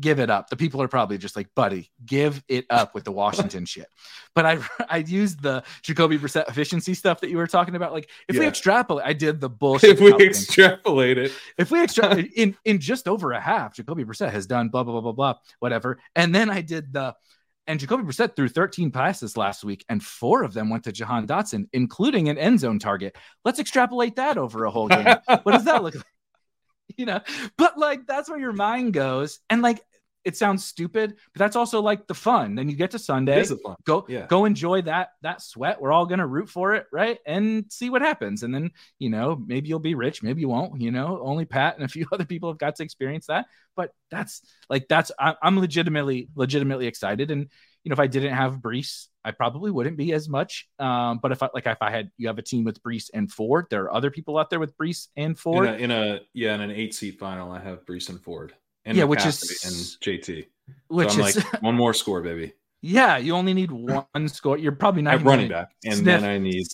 give it up. The people are probably just like, buddy, give it up with the Washington shit. But I used the Jacoby Brissett efficiency stuff that you were talking about. Like if we extrapolate, I did the bullshit. If we extrapolate in just over a half, Jacoby Brissett has done blah, blah, blah, blah, blah, whatever. And then I did and Jacoby Brissett threw 13 passes last week, and 4 of them went to Jahan Dotson, including an end zone target. Let's extrapolate that over a whole game. What does that look like? But like, that's where your mind goes. And like, it sounds stupid, but that's also like the fun. Then you get to Sunday, go enjoy that sweat. We're all going to root for it. Right. And see what happens. And then, maybe you'll be rich. Maybe you won't, only Pat and a few other people have got to experience that, but I'm legitimately excited. And, if I didn't have Brees, I probably wouldn't be as much. But if you have a team with Brees and Ford, there are other people out there with Brees and Ford in an 8-seed final. I have Brees and Ford. And which is and JT. Which so I'm is like, one more score, baby. Yeah, you only need one score. You're probably not even running back, and sniff. Then I need.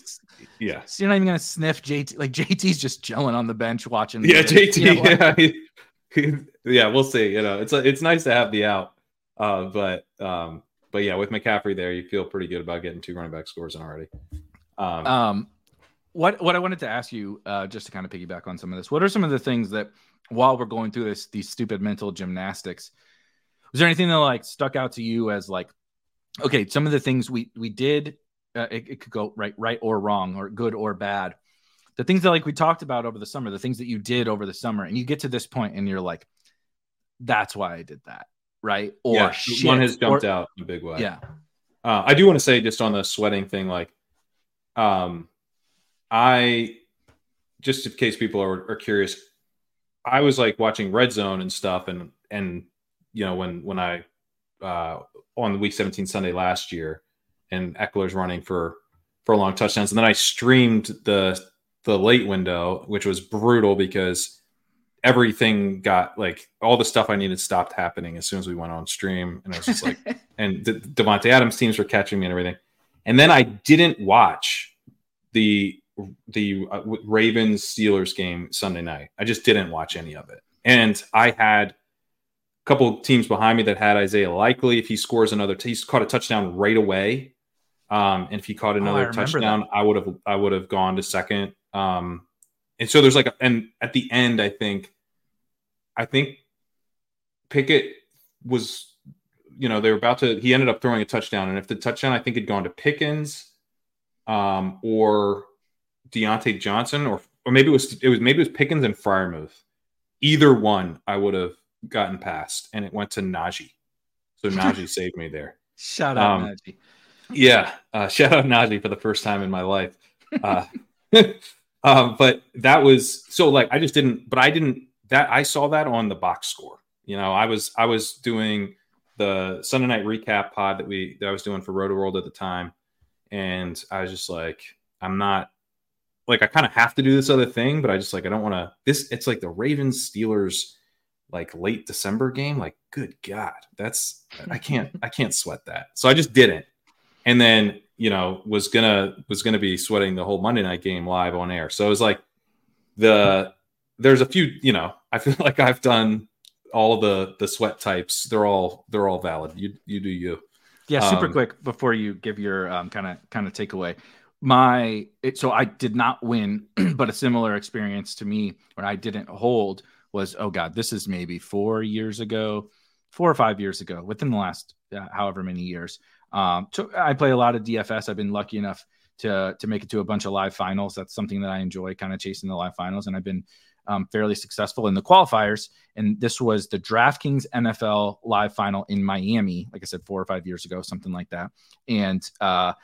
Yeah, so you're not even gonna sniff JT. Like JT's just chilling on the bench watching. Yeah, JT. Yeah, we'll see. It's nice to have the out, but with McCaffrey there, you feel pretty good about getting 2 running back scores in already. What I wanted to ask you, just to kind of piggyback on some of this, what are some of the things that, while we're going through these stupid mental gymnastics, was there anything that like stuck out to you as like, okay, some of the things we did, it could go right or wrong, or good or bad. The things that like we talked about over the summer, the things that you did over the summer, and you get to this point and you're like, that's why I did that, right? Or shit, one has jumped out in a big way. Yeah, I do want to say just on the sweating thing, like, I just, in case people are curious, I was like watching Red Zone and stuff, and when I on the Week 17 Sunday last year, and Eckler's running for long touchdowns, and then I streamed the late window, which was brutal because everything got like all the stuff I needed stopped happening as soon as we went on stream, and I was just like, and Devontae Adams teams were catching me and everything, and then I didn't watch the Ravens Steelers game Sunday night. I just didn't watch any of it. And I had a couple teams behind me that had Isaiah Likely. If he scores another, he's caught a touchdown right away. And if he caught another touchdown, I would have gone to second. And so there's like, and at the end, I think Pickett was, they were he ended up throwing a touchdown. And if the touchdown, I think had gone to Pickens, or Deontay Johnson, or maybe it was Pickens and Freiermuth. Either one, I would have gotten past, and it went to Najee. So Najee saved me there. Shout out Najee. Yeah, shout out Najee for the first time in my life. But that was so like I saw that on the box score. I was doing the Sunday night recap pod that I was doing for Roto World at the time, and I was just like, I'm not. Like I kind of have to do this other thing, but I just like I don't want to. It's like the Ravens Steelers, like late December game. Like good God, that's I can't sweat that. So I just didn't. And then was gonna be sweating the whole Monday night game live on air. So it was like there's a few. I feel like I've done all the sweat types. They're all valid. You do you. Yeah, super quick before you give your kind of takeaway. So I did not win, but a similar experience to me when I didn't hold was, oh God, this is maybe 4 or 5 years ago, within the last however many years. I play a lot of DFS. I've been lucky enough to make it to a bunch of live finals. That's something that I enjoy, kind of chasing the live finals. And I've been fairly successful in the qualifiers. And this was the DraftKings NFL live final in Miami, like I said, 4 or 5 years ago, something like that. And the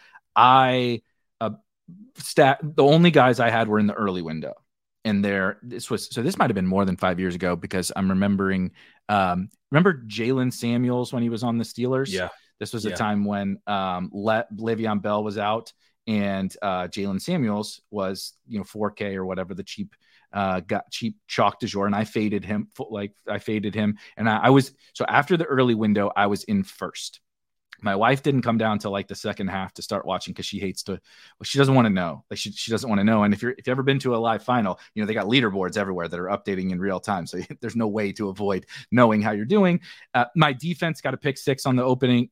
only guys I had were in the early window. And this might've been more than 5 years ago, because I'm remembering, remember Jalen Samuels when he was on the Steelers? Yeah. This was a time when Le'Veon Bell was out and Jalen Samuels was, $4K or whatever, the cheap chalk du jour. And I faded him. And I was, so after the early window, I was in first. My wife didn't come down till like the second half to start watching, because she doesn't want to know. Like she doesn't want to know. And if you've ever been to a live final, they got leaderboards everywhere that are updating in real time. So there's no way to avoid knowing how you're doing. My defense got a pick six on the opening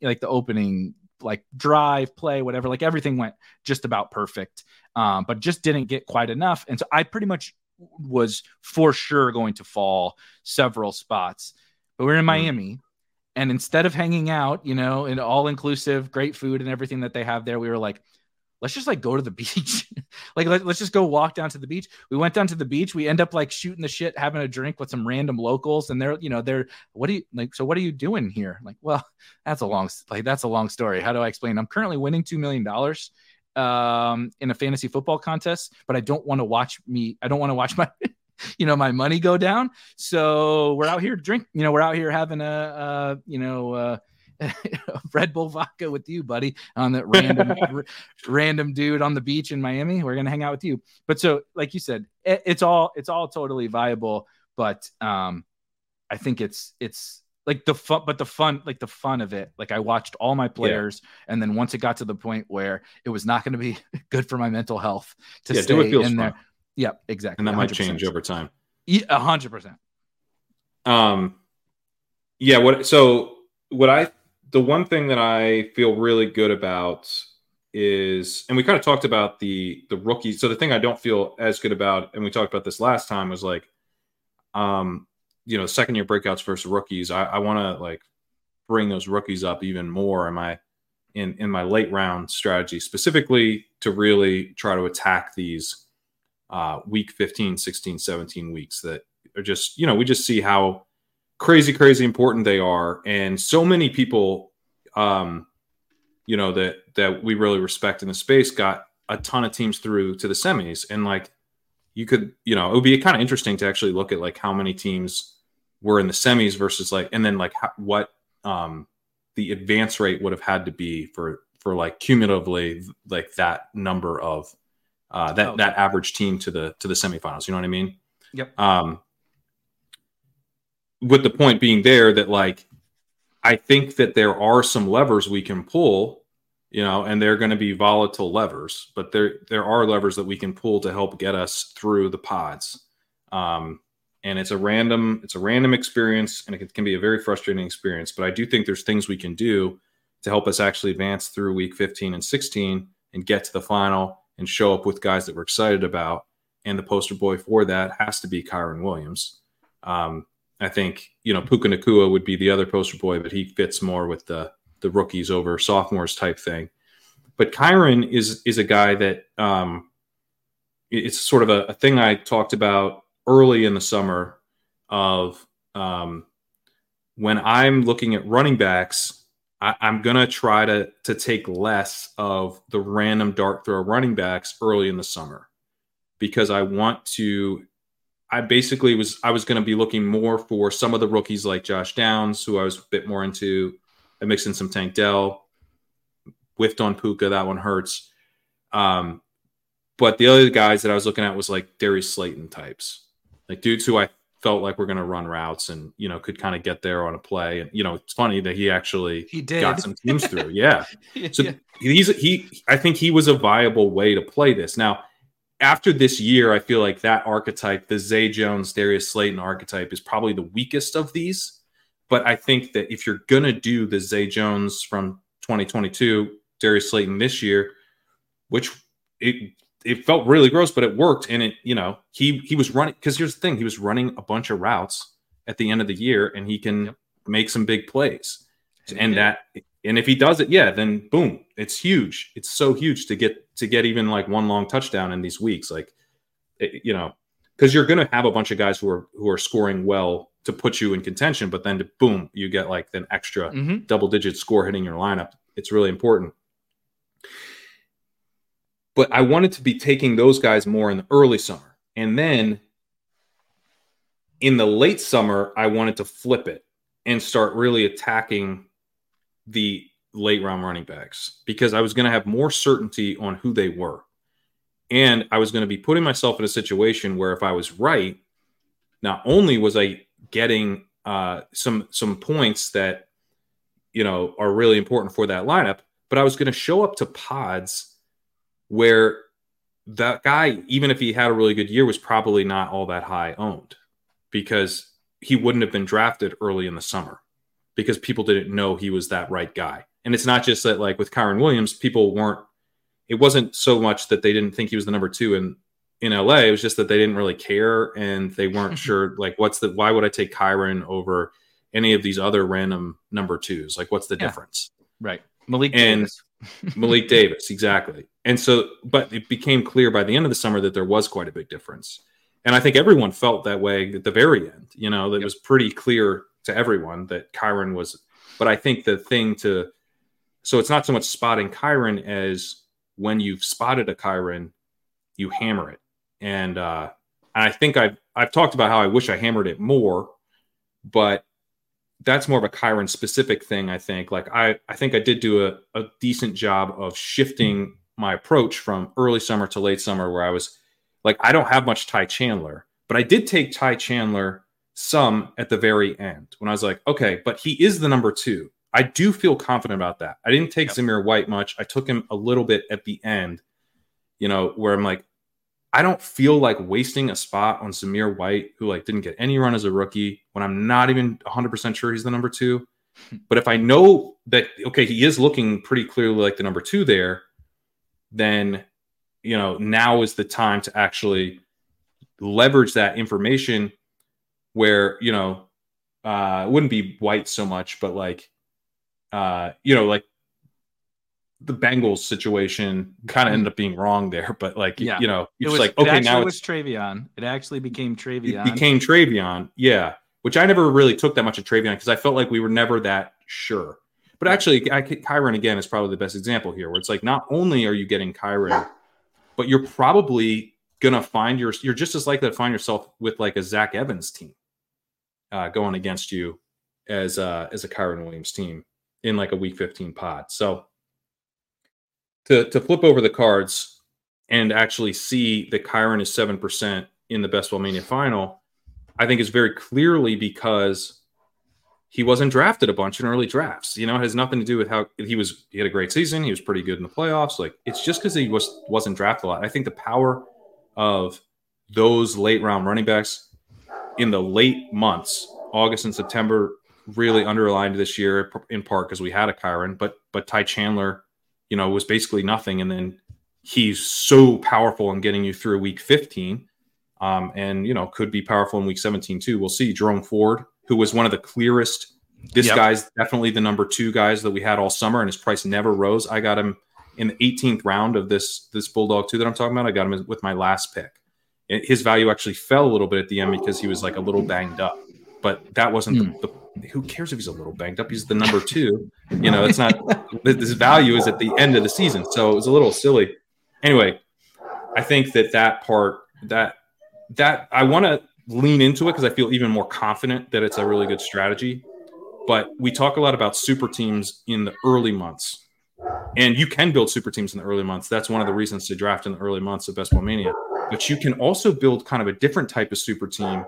drive, play, whatever, like everything went just about perfect, but just didn't get quite enough. And so I pretty much was for sure going to fall several spots, but we're in Miami. And instead of hanging out, in all-inclusive, great food and everything that they have there, we were like, let's just go to the beach. Let's just go walk down to the beach. We went down to the beach. We end up shooting the shit, having a drink with some random locals. And they're, what are you doing here? Well, that's a long story. How do I explain? I'm currently winning $2 million in a fantasy football contest, but I don't want to watch my my money go down. So we're out here we're out here having a Red Bull vodka with you, buddy, on that random random dude on the beach in Miami. We're going to hang out with you. But so, like you said, it's all totally viable, but I think it's the fun of it. I watched all my players, and then once it got to the point where it was not going to be good for my mental health to stay in there. Yeah, exactly. And that 100%. Might change over time. 100%. Yeah. The one thing that I feel really good about is, and we kind of talked about the rookies. So the thing I don't feel as good about, and we talked about this last time, was second year breakouts versus rookies. I want to bring those rookies up even more in my late round strategy, specifically to really try to attack these week 15, 16, 17 weeks that are just, we just see how crazy important they are. And so many people, that we really respect in the space got a ton of teams through to the semis. And it would be kind of interesting to actually look at how many teams were in the semis versus and then what the advance rate would have had to be for cumulatively that number of that average team to the semifinals. You know what I mean? Yep. With the point being there that I think that there are some levers we can pull, and they're going to be volatile levers, but there are levers that we can pull to help get us through the pods. And it's a random experience, and it can be a very frustrating experience, but I do think there's things we can do to help us actually advance through week 15 and 16 and get to the final and show up with guys that we're excited about. And the poster boy for that has to be Kyron Williams. I think, Puka Nacua would be the other poster boy, but he fits more with the rookies over sophomores type thing. But Kyron is a guy that it's sort of a thing I talked about early in the summer of when I'm looking at running backs, I'm going to try to take less of the random dart throw running backs early in the summer, because I was going to be looking more for some of the rookies like Josh Downs, who I was a bit more into. I mixed in some Tank Dell, whiffed on Puka. That one hurts. But the other guys that I was looking at was Darius Slayton types, dudes who I felt we're going to run routes and, could kind of get there on a play. And, it's funny that he got some teams through. Yeah. So yeah. I think he was a viable way to play this. Now, after this year, I feel that archetype, the Zay Jones, Darius Slayton archetype, is probably the weakest of these. But I think that if you're going to do the Zay Jones from 2022, Darius Slayton this year, which it felt really gross, but it worked. And it, you know, he was running, because here's the thing, he was running a bunch of routes at the end of the year, and he can make some big plays. And and if he does it, then boom, it's huge. It's so huge to get even like one long touchdown in these weeks, like because you're going to have a bunch of guys who are scoring well to put you in contention, but then boom, you get like an extra double-digit score hitting your lineup. It's really important. But I wanted to be taking those guys more in the early summer. And then in the late summer, I wanted to flip it and start really attacking the late-round running backs, because I was going to have more certainty on who they were. And I was going to be putting myself in a situation where if I was right, not only was I getting some points that, you know, are really important for that lineup, but I was going to show up to pods where that guy, even if he had a really good year, was probably not all that high owned, because he wouldn't have been drafted early in the summer because people didn't know he was that right guy. And it's not just that, like with Kyron Williams, people weren't, it wasn't so much that they didn't think he was the number two in LA. It was just that they didn't really care. And they weren't sure, like, why would I take Kyron over any of these other random number twos? Like, what's the difference? Right. Malik Davis. Exactly. And so, but it became clear by the end of the summer that there was quite a big difference. And I think everyone felt that way at the very end, you know, that it was pretty clear to everyone that Kyron was, but I think the thing to, so it's not so much spotting Kyron as, when you've spotted a Kyron, you hammer it. And I think I've talked about how I wish I hammered it more, but that's more of a Kyron specific thing, I think. Like I think I did do a decent job of shifting my approach from early summer to late summer, where I was like, I don't have much Ty Chandler, but I did take Ty Chandler some at the very end when I was like, okay, but he is the number two. I do feel confident about that. I didn't take Zamir White much. I took him a little bit at the end, you know, where I'm like, I don't feel like wasting a spot on Zamir White, who like didn't get any run as a rookie, when I'm not even 100% sure he's the number two. But if I know that, okay, he is looking pretty clearly like the number two there, then, you know, now is the time to actually leverage that information where, you know, it wouldn't be White so much, but like, you know, like the Bengals situation kind of ended up being wrong there, but like, you know, it's like, okay, now it was Travion. It actually became Travion. Yeah. Which I never really took that much of Travion because I felt like we were never that sure. But actually, Kyron again is probably the best example here, where it's like, not only are you getting Kyron, but you're probably going to find you're just as likely to find yourself with like a Zach Evans team going against you as a Kyron Williams team in like a week 15 pod. So to flip over the cards and actually see that Kyron is 7% in the Best Ball Mania final, I think is very clearly because he wasn't drafted a bunch in early drafts. You know, it has nothing to do with how he had a great season. He was pretty good in the playoffs. Like, it's just because he wasn't drafted a lot. I think the power of those late round running backs in the late months, August and September, really underlined this year, in part because we had a Kyron, but Ty Chandler, you know, was basically nothing, and then he's so powerful in getting you through week 15, and you know, could be powerful in week 17 too. We'll see. Jerome Ford, who was one of the clearest, this guy's definitely the number two guys that we had all summer, and his price never rose. I got him in the 18th round of this Bulldog 2 that I'm talking about. I got him with my last pick. His value actually fell a little bit at the end because he was like a little banged up, but that wasn't who cares if he's a little banged up? He's the number two. You know, it's not – this value is at the end of the season, so it was a little silly. Anyway, I think that part – that I want to lean into it because I feel even more confident that it's a really good strategy. But we talk a lot about super teams in the early months, and you can build super teams in the early months. That's one of the reasons to draft in the early months of Best Ball Mania. But you can also build kind of a different type of super team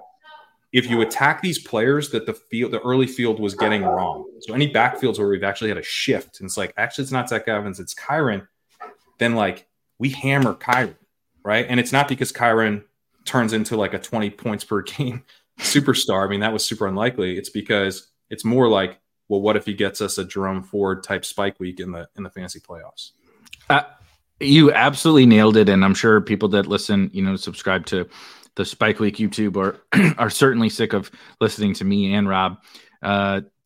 if you attack these players that the early field was getting wrong. So any backfields where we've actually had a shift, and it's like, actually, it's not Zach Evans, it's Kyron, then like we hammer Kyron, right? And it's not because Kyron turns into like a 20 points per game superstar. I mean, that was super unlikely. It's because it's more like well, what if he gets us a Jerome Ford type Spike Week in the fantasy playoffs? You absolutely nailed it. And I'm sure people that listen, subscribe to the Spike Week YouTube are certainly sick of listening to me and Rob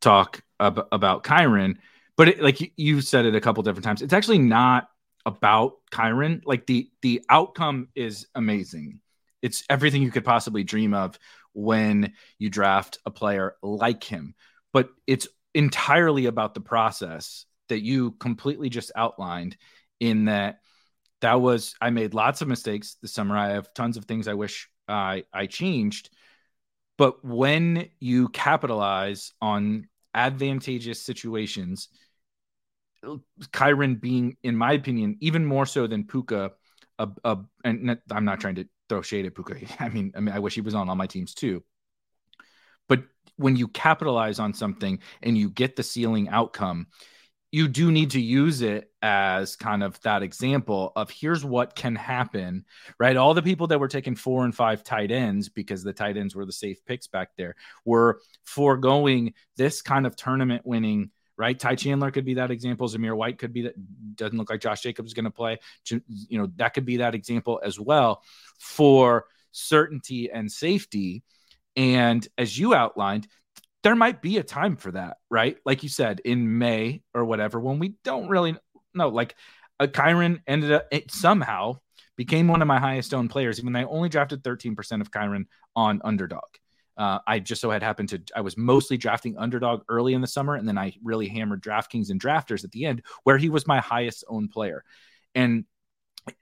talk about Kyren. But you've said it a couple different times, it's actually not about Kyren. Like the outcome is amazing. It's everything you could possibly dream of when you draft a player like him. But it's entirely about the process that you completely just outlined, in that was, I made lots of mistakes this summer. I have tons of things I wish I changed. But when you capitalize on advantageous situations, Kyren being, in my opinion, even more so than Puka, and I'm not trying to throw shade at Puka. I mean, I wish he was on all my teams too. But when you capitalize on something and you get the ceiling outcome, you do need to use it as kind of that example of here's what can happen, right? All the people that were taking 4 and 5 tight ends because the tight ends were the safe picks back there were foregoing this kind of tournament winning, right? Ty Chandler could be that example. Zamir White could be that. Doesn't look like Josh Jacobs is going to play. That could be that example as well for certainty and safety. And as you outlined, there might be a time for that, right? Like you said, in May or whatever, when we don't really know, like Kyren ended up, it somehow became one of my highest owned players, even though I only drafted 13% of Kyren on Underdog. I just so had happened to, I was mostly drafting Underdog early in the summer. And then I really hammered DraftKings and drafters at the end where he was my highest owned player. And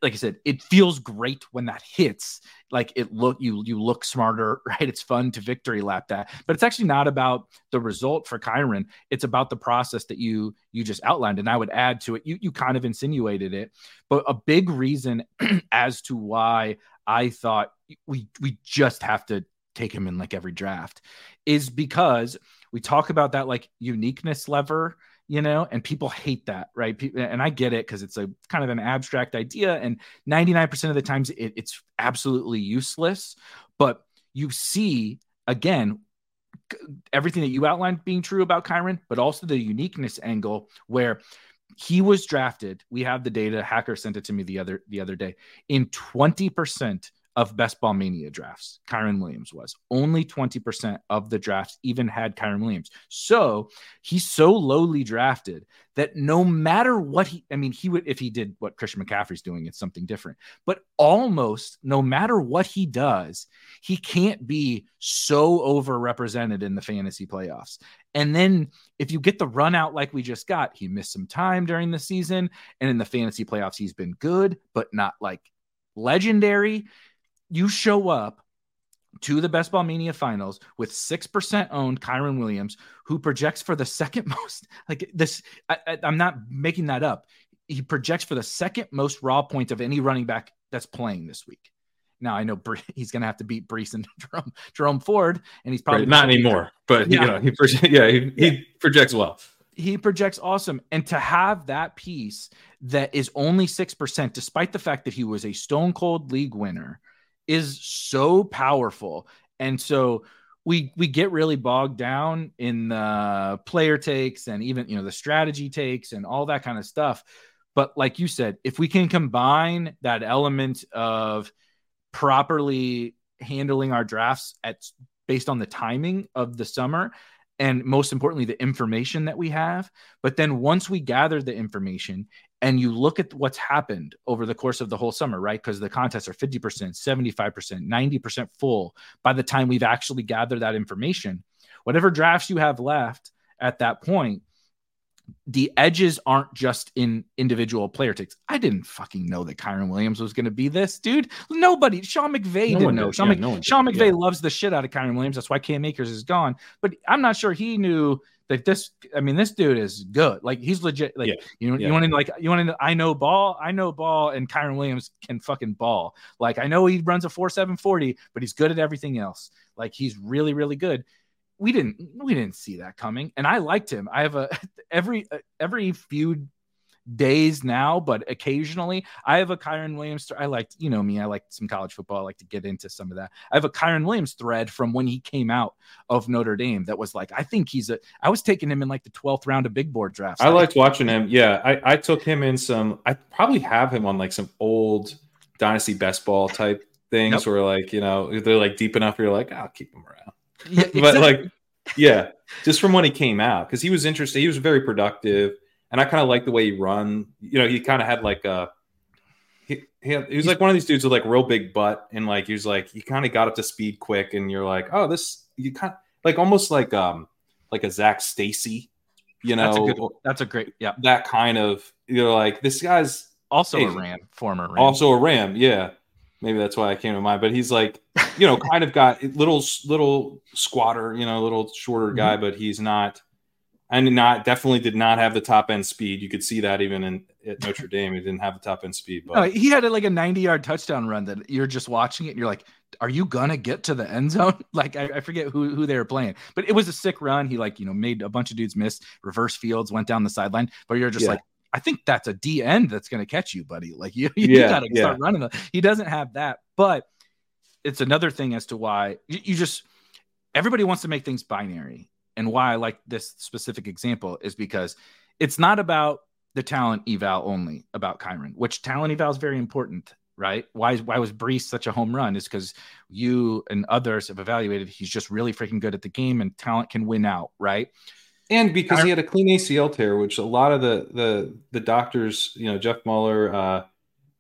like I said, it feels great when that hits. Like you look smarter, right? It's fun to victory lap that, but it's actually not about the result for Kyren. It's about the process that you just outlined. And I would add to it, you kind of insinuated it, but a big reason as to why I thought we just have to take him in like every draft is because we talk about that like uniqueness lever, and people hate that, right? And I get it because it's a kind of an abstract idea, and 99% of the times it's absolutely useless. But you see, again, everything that you outlined being true about Kyren, but also the uniqueness angle where he was drafted. We have the data. Hacker sent it to me the other day. In 20% of Best Ball Mania drafts, Kyren Williams was only 20% of the drafts even had Kyren Williams. So he's so lowly drafted that no matter what he would, if he did what Christian McCaffrey's doing, it's something different, but almost no matter what he does, he can't be so overrepresented in the fantasy playoffs. And then if you get the run out, like we just got, he missed some time during the season, and in the fantasy playoffs, he's been good, but not like legendary. You show up to the Best Ball Mania finals with 6% owned Kyren Williams, who projects for the second most, like this, I'm not making that up. He projects for the second most raw points of any running back that's playing this week. Now I know he's going to have to beat Brees and Jerome Ford, and he's probably not anymore, but yeah. He projects well. He projects awesome. And to have that piece that is only 6%, despite the fact that he was a stone cold league winner, is so powerful. And so we get really bogged down in the player takes and even, the strategy takes and all that kind of stuff. But like you said, if we can combine that element of properly handling our drafts based on the timing of the summer, and most importantly, the information that we have. But then once we gather the information and you look at what's happened over the course of the whole summer, right? Because the contests are 50%, 75%, 90% full by the time we've actually gathered that information. Whatever drafts you have left at that point, the edges aren't just in individual player takes. I didn't fucking know that Kyren Williams was going to be this dude. Nobody. Sean McVay didn't know. Sean McVay loves the shit out of Kyren Williams. That's why Cam Akers is gone. But I'm not sure he knew that this dude is good. Like he's legit. Like I know ball, and Kyren Williams can fucking ball. Like I know he runs a 4.7 40, but he's good at everything else. Like he's really, really good. We didn't see that coming, and I liked him. I have every few days now, but occasionally I have a Kyron Williams. I liked, you know me, I liked some college football. I like to get into some of that. I have a Kyron Williams thread from when he came out of Notre Dame that was like, I think he's a, I was taking him in like the 12th round of big board drafts. I liked watching him. Yeah. I took him in some, I probably have him on like some old Dynasty Best Ball type things where like, you know, they're like deep enough. You're like, I'll keep him around. Yeah, exactly. But like, yeah, just from when he came out, because he was interesting. He was very productive. And I kind of like the way he run. You know, he kind of had like a he was like one of these dudes with like real big butt, and like he was like he kind of got up to speed quick, and you're like, oh, this you kind of like almost like a Zach Stacy, you know? That's a great that kind of you're like this guy's also a Ram, former Ram, also a Ram, yeah. Maybe that's why I came to mind, but he's like, you know, kind of got little squatter, you know, little shorter guy, but he's not. And not definitely did not have the top end speed. You could see that even in at Notre Dame, he didn't have the top end speed. But no, he had like a 90-yard touchdown run that you're just watching it. And you're like, are you gonna get to the end zone? Like I forget who they were playing, but it was a sick run. He like you know made a bunch of dudes miss, reverse fields, went down the sideline. But you're just like, I think that's a D end that's gonna catch you, buddy. Like you gotta start running. He doesn't have that, but it's another thing as to why you just everybody wants to make things binary. And why I like this specific example is because it's not about the talent eval only about Kyron, which talent eval is very important, right? Why was Brees such a home run is because you and others have evaluated he's just really freaking good at the game and talent can win out, right? And because he had a clean ACL tear, which a lot of the doctors, you know, Jeff Mueller,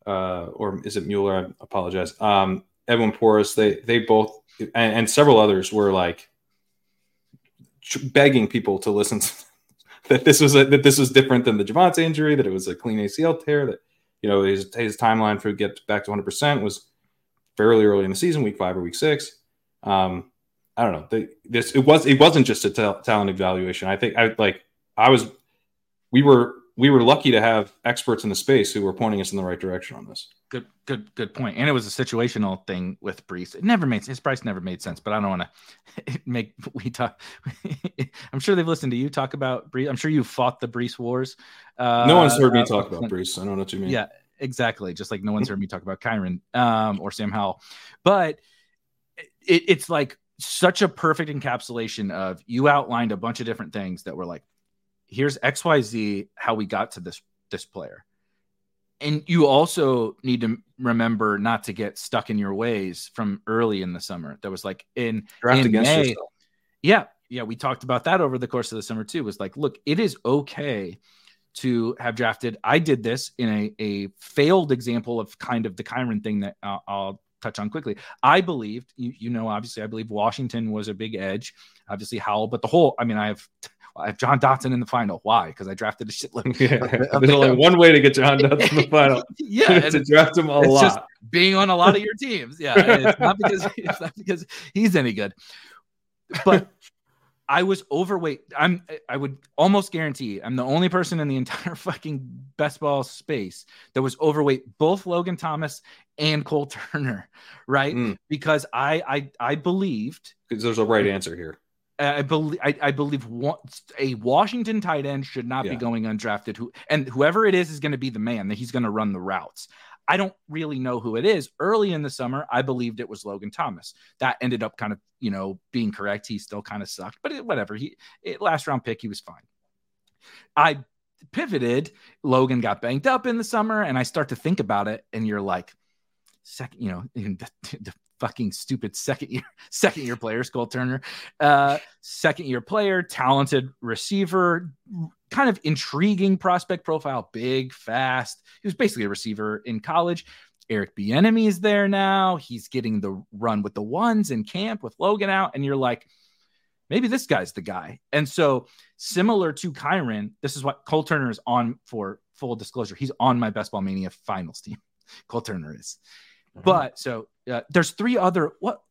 or is it Mueller? I apologize. Edwin Porras, they both and several others were like begging people to listen to that this was different than the Javonte injury, that it was a clean ACL tear, that you know his timeline for get back to 100% was fairly early in the season, week 5 or week 6. I don't know. It wasn't just a talent evaluation. I think we were lucky to have experts in the space who were pointing us in the right direction on this. Good point. And it was a situational thing with Brees. His price never made sense, but I don't want to make we talk. I'm sure they've listened to you talk about Brees. I'm sure you fought the Brees wars. No one's heard me talk about Brees. I don't know what you mean. Yeah, exactly. Just like no one's heard me talk about Kyron or Sam Howell. But it's like such a perfect encapsulation of you outlined a bunch of different things that were like, here's XYZ, how we got to this player. And you also need to remember not to get stuck in your ways from early in the summer. That was like in May. Yeah. We talked about that over the course of the summer too, was like, look, it is okay to have drafted. I did this in a failed example of kind of the Kyron thing that I'll touch on quickly. I believed, you know, obviously I believe Washington was a big edge, obviously Howell, but I have John Dotson in the final. Why? Because I drafted a shitload. There's only one way to get John Dotson in the final. Yeah, to draft him a lot. Just being on a lot of your teams. Yeah, it's not because he's any good. But I was overweight. I would almost guarantee I'm the only person in the entire fucking best ball space that was overweight both Logan Thomas and Cole Turner, right? Because I believed because there's a right answer here. I believe a Washington tight end should not be going undrafted. Whoever it is going to be the man that he's going to run the routes. I don't really know who it is. Early in the summer, I believed it was Logan Thomas. That ended up kind of, you know, being correct. He still kind of sucked, but whatever. Last round pick, he was fine. I pivoted. Logan got banged up in the summer, and I start to think about it, and you're like, second, you know, in the fucking stupid second year player, Cole Turner, second year player, talented receiver, kind of intriguing prospect profile, big, fast. He was basically a receiver in college. Eric Bieniemy is there now. He's getting the run with the ones in camp with Logan out. And you're like, maybe this guy's the guy. And so similar to Kyron, this is what Cole Turner is on for full disclosure. He's on my Best Ball Mania finals team. Cole Turner is. But so there's three other what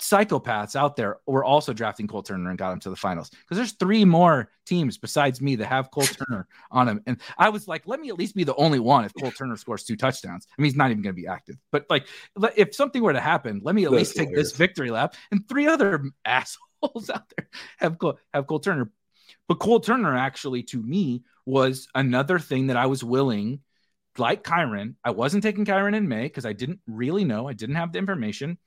psychopaths out there were also drafting Cole Turner and got him to the finals, because there's three more teams besides me that have Cole Turner on him. And I was like, let me at least be the only one. If Cole Turner scores 2 touchdowns, I mean, he's not even going to be active, but like if something were to happen, let me at least take this victory lap. And three other assholes out there have Cole Turner. But Cole Turner, actually, to me, was another thing that I was willing, like Kyron. I wasn't taking Kyron in May because I didn't really know. I didn't have the information.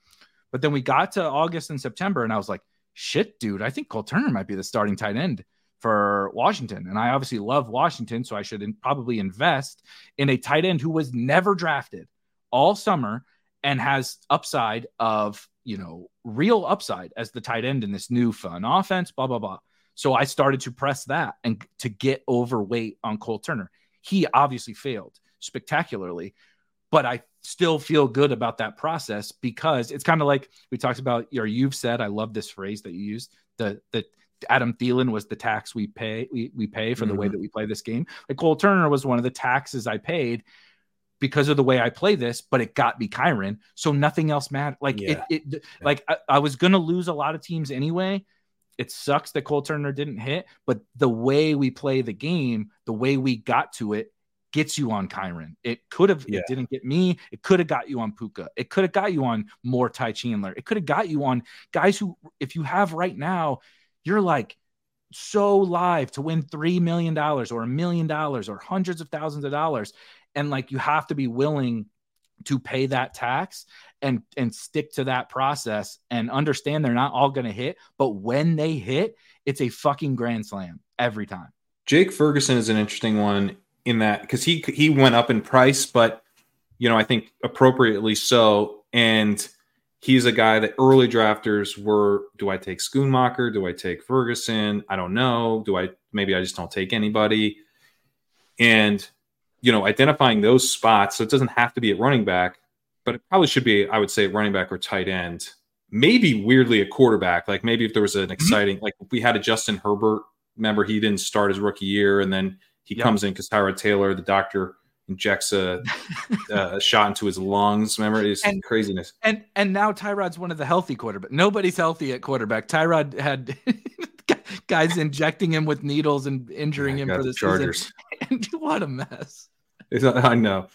But then we got to August and September, and I was like, shit, dude, I think Cole Turner might be the starting tight end for Washington. And I obviously love Washington, so I should probably invest in a tight end who was never drafted all summer and has upside of, you know, real upside as the tight end in this new fun offense, blah, blah, blah. So I started to press that and to get overweight on Cole Turner. He obviously failed spectacularly, but I still feel good about that process because it's kind of like we talked about, or you've said, I love this phrase that you used, the Adam Thielen was the tax we pay for the way that we play this game. Like Cole Turner was one of the taxes I paid because of the way I play this, but it got me Kyron. So nothing else mattered. Like like I was going to lose a lot of teams anyway. It sucks that Cole Turner didn't hit, but the way we play the game, the way we got to it gets you on Kyron. It could have, it didn't get me. It could have got you on Puka. It could have got you on more Ty Chandler. It could have got you on guys who, if you have right now, you're like so live to win $3 million or $1 million or hundreds of thousands of dollars. And like, you have to be willing to pay that tax and stick to that process and understand they're not all going to hit, but when they hit, it's a fucking grand slam every time. Jake Ferguson is an interesting one in that, cause he went up in price, but you know, I think appropriately so. And he's a guy that early drafters were, do I take Schoonmaker? Do I take Ferguson? I don't know. Maybe I just don't take anybody. And, you know, identifying those spots. So it doesn't have to be at running back, but it probably should be, I would say, running back or tight end, maybe weirdly a quarterback. Like maybe if there was an exciting, like we had a Justin Herbert, remember he didn't start his rookie year. And then he comes in because Tyrod Taylor, the doctor, injects a shot into his lungs. Remember, it's craziness. And now Tyrod's one of the healthy quarterback. Nobody's healthy at quarterback. Tyrod had guys injecting him with needles and injuring him for the Chargers. And what a mess. I know.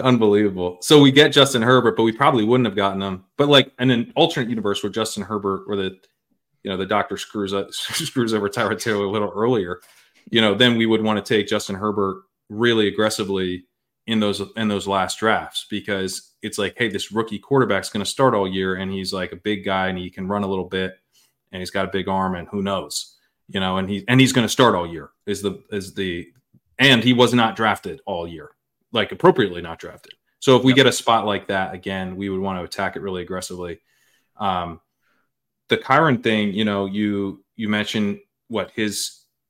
Unbelievable. So we get Justin Herbert, but we probably wouldn't have gotten him. But like in an alternate universe where Justin Herbert, where the, you know, the doctor screws over Tyrod Taylor a little earlier, you know, then we would want to take Justin Herbert really aggressively in those last drafts, because it's like, hey, this rookie quarterback's going to start all year and he's like a big guy and he can run a little bit and he's got a big arm and who knows, you know, and he's going to start all year and he was not drafted all year, like appropriately not drafted. So if we get a spot like that, again, we would want to attack it really aggressively. The Kyron thing, you know, you mentioned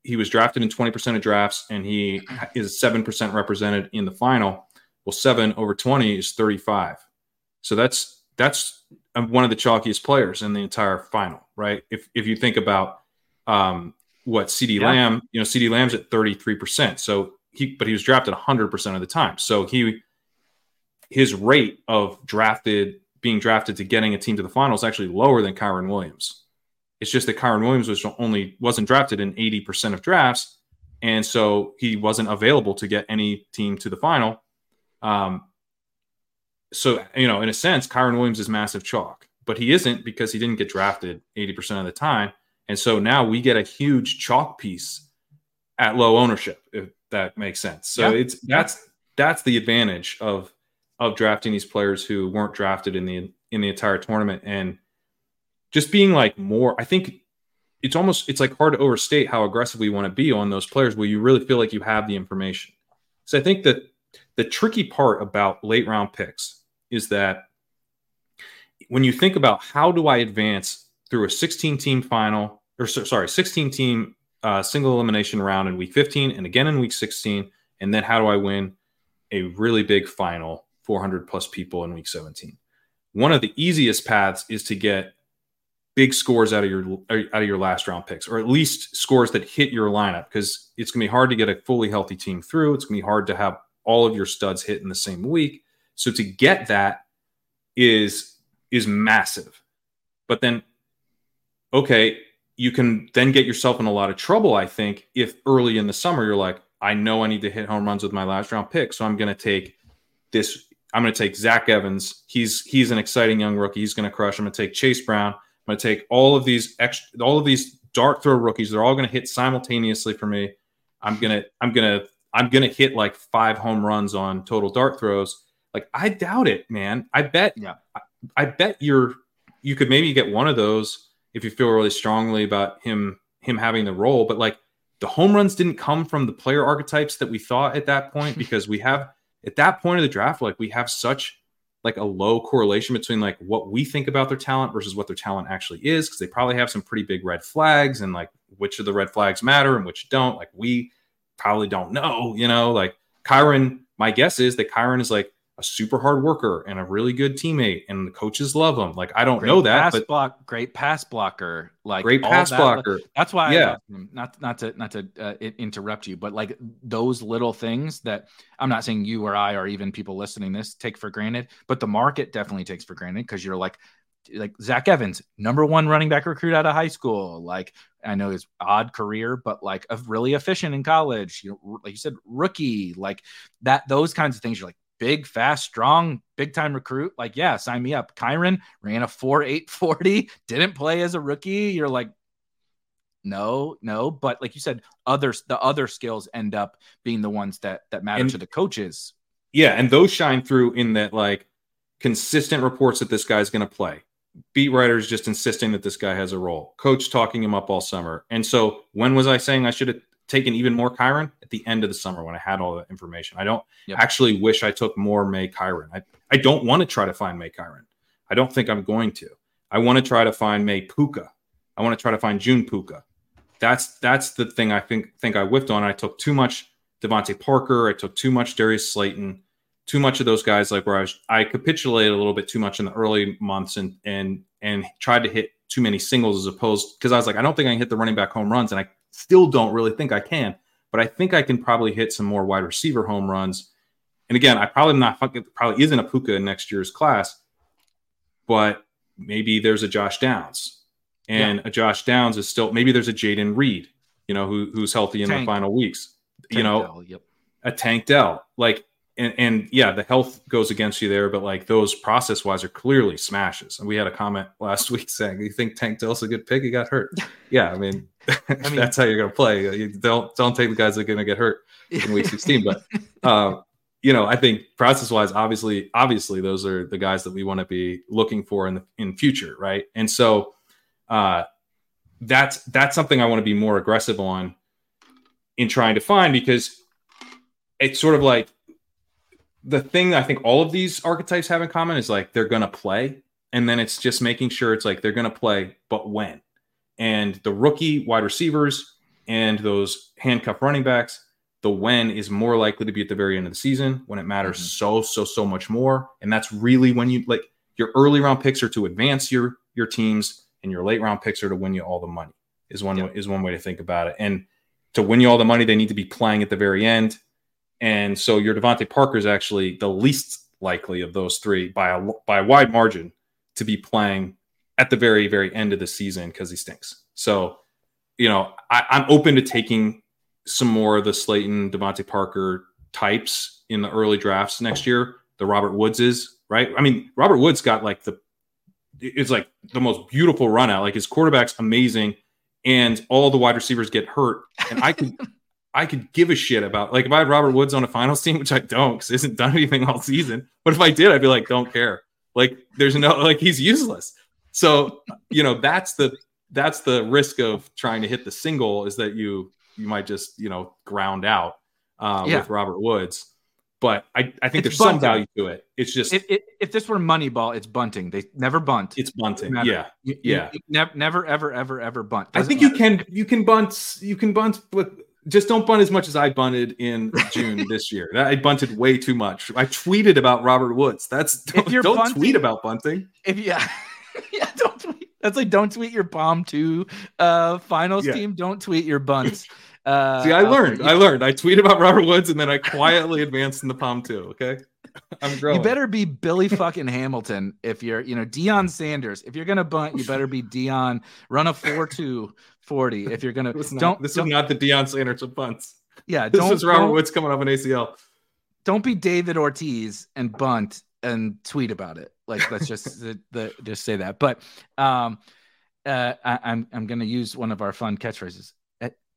he was drafted in 20% of drafts and he is 7% represented in the final. Well, 7/20 is 35. So that's one of the chalkiest players in the entire final, right? If you think about what CeeDee Lamb, you know, CeeDee Lamb's at 33%. So but he was drafted 100% of the time. So his rate of being drafted to getting a team to the final is actually lower than Kyron Williams. It's just that Kyron Williams wasn't drafted in 80% of drafts, and so he wasn't available to get any team to the final. So, you know, in a sense, Kyron Williams is massive chalk, but he isn't because he didn't get drafted 80% of the time. And so now we get a huge chalk piece at low ownership, if that makes sense. So that's the advantage of drafting these players who weren't drafted in the entire tournament. And just being like more, I think it's hard to overstate how aggressive we want to be on those players where you really feel like you have the information. So I think that the tricky part about late round picks is that when you think about how do I advance through a 16 team single elimination round in week 15 and again in week 16, and then how do I win a really big final 400 plus people in week 17? One of the easiest paths is to get big scores out of your last round picks, or at least scores that hit your lineup, because it's going to be hard to get a fully healthy team through. It's going to be hard to have all of your studs hit in the same week. So to get that is massive. But then, okay, you can then get yourself in a lot of trouble, I think, if early in the summer you're like, I know I need to hit home runs with my last round pick, so I'm going to take Zach Evans. He's an exciting young rookie. He's going to crush. I'm going to take Chase Brown. I'm going to take all of these dart throw rookies. They're all going to hit simultaneously for me. I'm gonna hit like 5 home runs on total dart throws. Like, I doubt it, man. I bet you could maybe get one of those if you feel really strongly about him having the role. But like, the home runs didn't come from the player archetypes that we thought at that point, because we have at that point of the draft, like, we have such like a low correlation between like what we think about their talent versus what their talent actually is. Cause they probably have some pretty big red flags, and like, which of the red flags matter and which don't. Like, we probably don't know, you know, like Kyron, my guess is that Kyron is like a super hard worker and a really good teammate, and the coaches love him. Like, I don't know that, but great pass blocker, like great pass blocker. That's why, yeah. Not to interrupt you, but like those little things that I'm not saying you or I or even people listening to this take for granted, but the market definitely takes for granted, because you're like Zach Evans, number 1 running back recruit out of high school. Like, I know his odd career, but like really efficient in college. You know, like you said, rookie, like that. Those kinds of things. You're like, big, fast, strong, big time recruit. Like, yeah, sign me up. Kyron ran a 4.840, didn't play as a rookie. You're like, no. But like you said, the other skills end up being the ones that matter to the coaches. Yeah. And those shine through in that, like, consistent reports that this guy's going to play. Beat writers just insisting that this guy has a role. Coach talking him up all summer. And so when was I saying I should have taken even more Kyron? At the end of the summer when I had all the information. I don't actually wish I took more May Kyron. I don't want to try to find May Kyron. I don't think I'm going to. I want to try to find May Puka. I want to try to find June Puka. That's the thing I think I whiffed on. I took too much Devontae Parker. I took too much Darius Slayton. Too much of those guys, like, where I capitulated a little bit too much in the early months and tried to hit too many singles, as opposed, because I was like, I don't think I can hit the running back home runs, and I still don't really think I can, but I think I can probably hit some more wide receiver home runs. And again, I probably isn't a Puka in next year's class, but maybe there's a Josh Downs, and a Josh Downs is still, maybe there's a Jaden Reed, you know, who's healthy in the final weeks, you know, a Tank Dell, like. And yeah, the health goes against you there, but like those process wise are clearly smashes. And we had a comment last week saying, "You think Tank Dell's a good pick? He got hurt." Yeah, I mean that's how you're gonna play. You don't take the guys that are gonna get hurt in week 16. But you know, I think process wise, obviously, those are the guys that we want to be looking for in future, right? And so that's something I want to be more aggressive on in trying to find, because it's sort of like. The thing I think all of these archetypes have in common is like they're going to play. And then it's just making sure it's like they're going to play, but when. And the rookie wide receivers and those handcuff running backs, the when is more likely to be at the very end of the season when it matters so much more. And that's really when you, like, your early round picks are to advance your teams, and your late round picks are to win you all the money is one way to think about it. And to win you all the money, they need to be playing at the very end. And so your Devontae Parker is actually the least likely of those three by a wide margin to be playing at the very, very end of the season, because he stinks. So, you know, I'm open to taking some more of the Slayton, Devontae Parker types in the early drafts next year. The Robert Woods is, right? I mean, Robert Woods got it's like the most beautiful run out. Like, his quarterback's amazing, and all the wide receivers get hurt. And I could give a shit about, like, if I had Robert Woods on a finals team, which I don't, because he hasn't done anything all season. But if I did, I'd be like, don't care. Like, there's no, like, he's useless. So, you know, that's the risk of trying to hit the single, is that you might just, you know, ground out with Robert Woods. But I think there's some value to it. It's just if this were Moneyball, it's bunting. They never bunt. It's bunting. Never. Yeah, you never, ever bunt. I think you can bunt with. Just don't bunt as much as I bunted in June this year. I bunted way too much. I tweeted about Robert Woods. Don't tweet about bunting. Don't tweet. That's like, don't tweet your bomb to finals team. Don't tweet your bunts. See, I learned. I tweet about Robert Woods, and then I quietly advanced in the Palm 2. Okay, I'm growing. You better be Billy fucking Hamilton if you're, you know, Deion Sanders. If you're gonna bunt, you better be Deion. Run a 4.240 if you're gonna. This is not the Deion Sanders of bunts. Yeah, this is Robert Woods coming off an ACL. Don't be David Ortiz and bunt and tweet about it. Like, let's just say that. But I'm going to use one of our fun catchphrases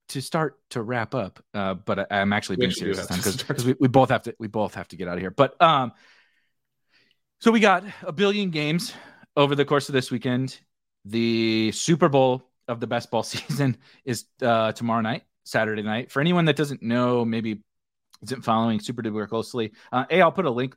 to start to wrap up. But I'm actually being serious this time because we both have to get out of here. But so we got a billion games over the course of this weekend. The Super Bowl of the best ball season is tomorrow night, Saturday night. For anyone that doesn't know, maybe isn't following super duper closely, I'll put a link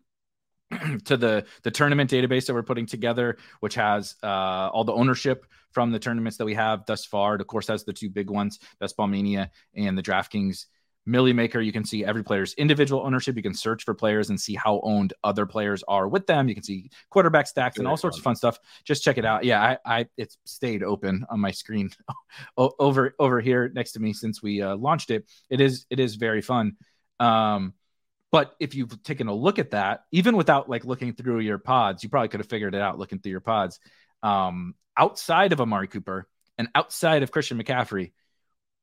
to the tournament database that we're putting together, which has all the ownership from the tournaments that we have thus far. It, of course, has the two big ones, Best Ball Mania and the DraftKings Millie Maker. You can see every player's individual ownership. You can search for players and see how owned other players are with them. You can see quarterback stacks and all sorts of fun stuff. Just check it out. Yeah, it's stayed open on my screen over here next to me since we launched it. It is very fun. But if you've taken a look at that, even without like looking through your pods, you probably could have figured it out looking through your pods. Outside of Amari Cooper and outside of Christian McCaffrey,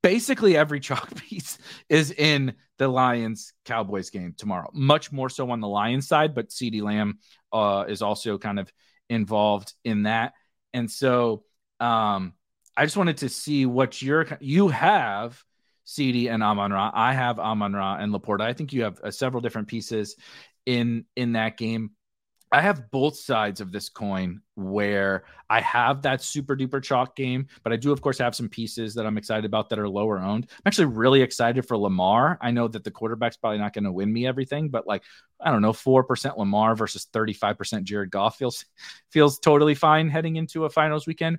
basically every chalk piece is in the Lions-Cowboys game tomorrow. Much more so on the Lions side, but CeeDee Lamb is also kind of involved in that. And so I just wanted to see what you have CeeDee and Amon-Ra. I have Amon-Ra and Laporta. I think you have several different pieces in that game. I have both sides of this coin where I have that super duper chalk game, but I do, of course, have some pieces that I'm excited about that are lower owned. I'm actually really excited for Lamar. I know that the quarterback's probably not going to win me everything, but like, I don't know, 4% Lamar versus 35% Jared Goff feels totally fine heading into a finals weekend.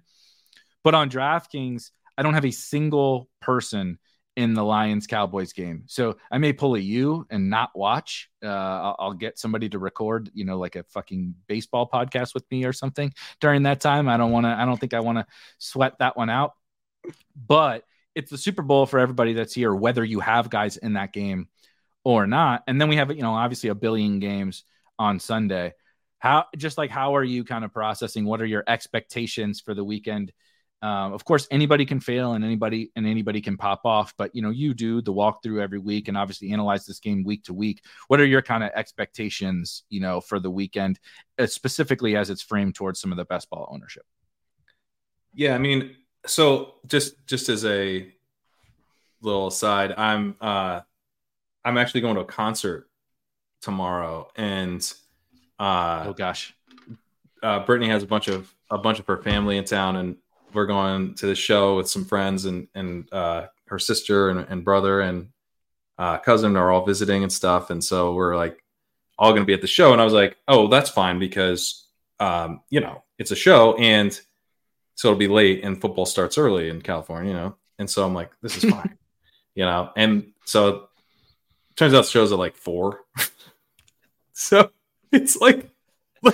But on DraftKings, I don't have a single person in the Lions-Cowboys game. So I may pull a U and not watch. I'll get somebody to record, like a fucking baseball podcast with me or something during that time. I don't think I want to sweat that one out. But it's the Super Bowl for everybody that's here, whether you have guys in that game or not. And then we have, obviously a billion games on Sunday. How are you kind of processing? What are your expectations for the weekend? Of course, anybody can fail and anybody can pop off, but you do the walkthrough every week and obviously analyze this game week to week. What are your kind of expectations, for the weekend, specifically as it's framed towards some of the best ball ownership? Yeah, I mean, so just as a little aside, I'm actually going to a concert tomorrow, and Brittany has a bunch of her family in town, and we're going to the show with some friends and her sister and brother and cousin are all visiting and stuff. And so we're like all going to be at the show. And I was like, oh, that's fine because, it's a show. And so it'll be late and football starts early in California, And so I'm like, this is fine, And so it turns out the show's at like 4. So it's like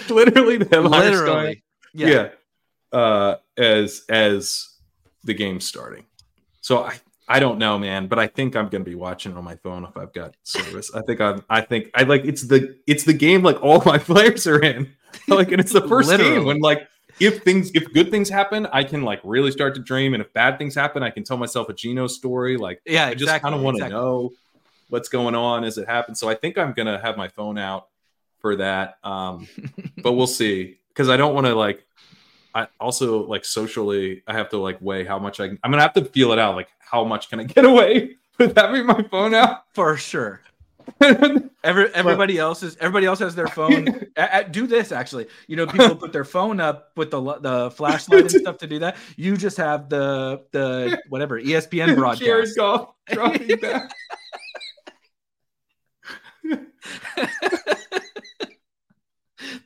literally the headline's going. Yeah. As the game's starting. So I don't know, man, but I think I'm going to be watching it on my phone if I've got service. I think it's the game like all my players are in. And it's the first game when if good things happen, I can really start to dream, and if bad things happen, I can tell myself a Geno story. I just kind of want to know what's going on as it happens. So I think I'm going to have my phone out for that. But we'll see, cuz I don't want to I also socially, I have to weigh how much I'm going to have to feel it out. How much can I get away with having my phone out? For sure. Everybody else has their phone. Do this actually. People put their phone up with the flashlight and stuff to do that. You just have the whatever ESPN broadcast. Jared Goff dropping back.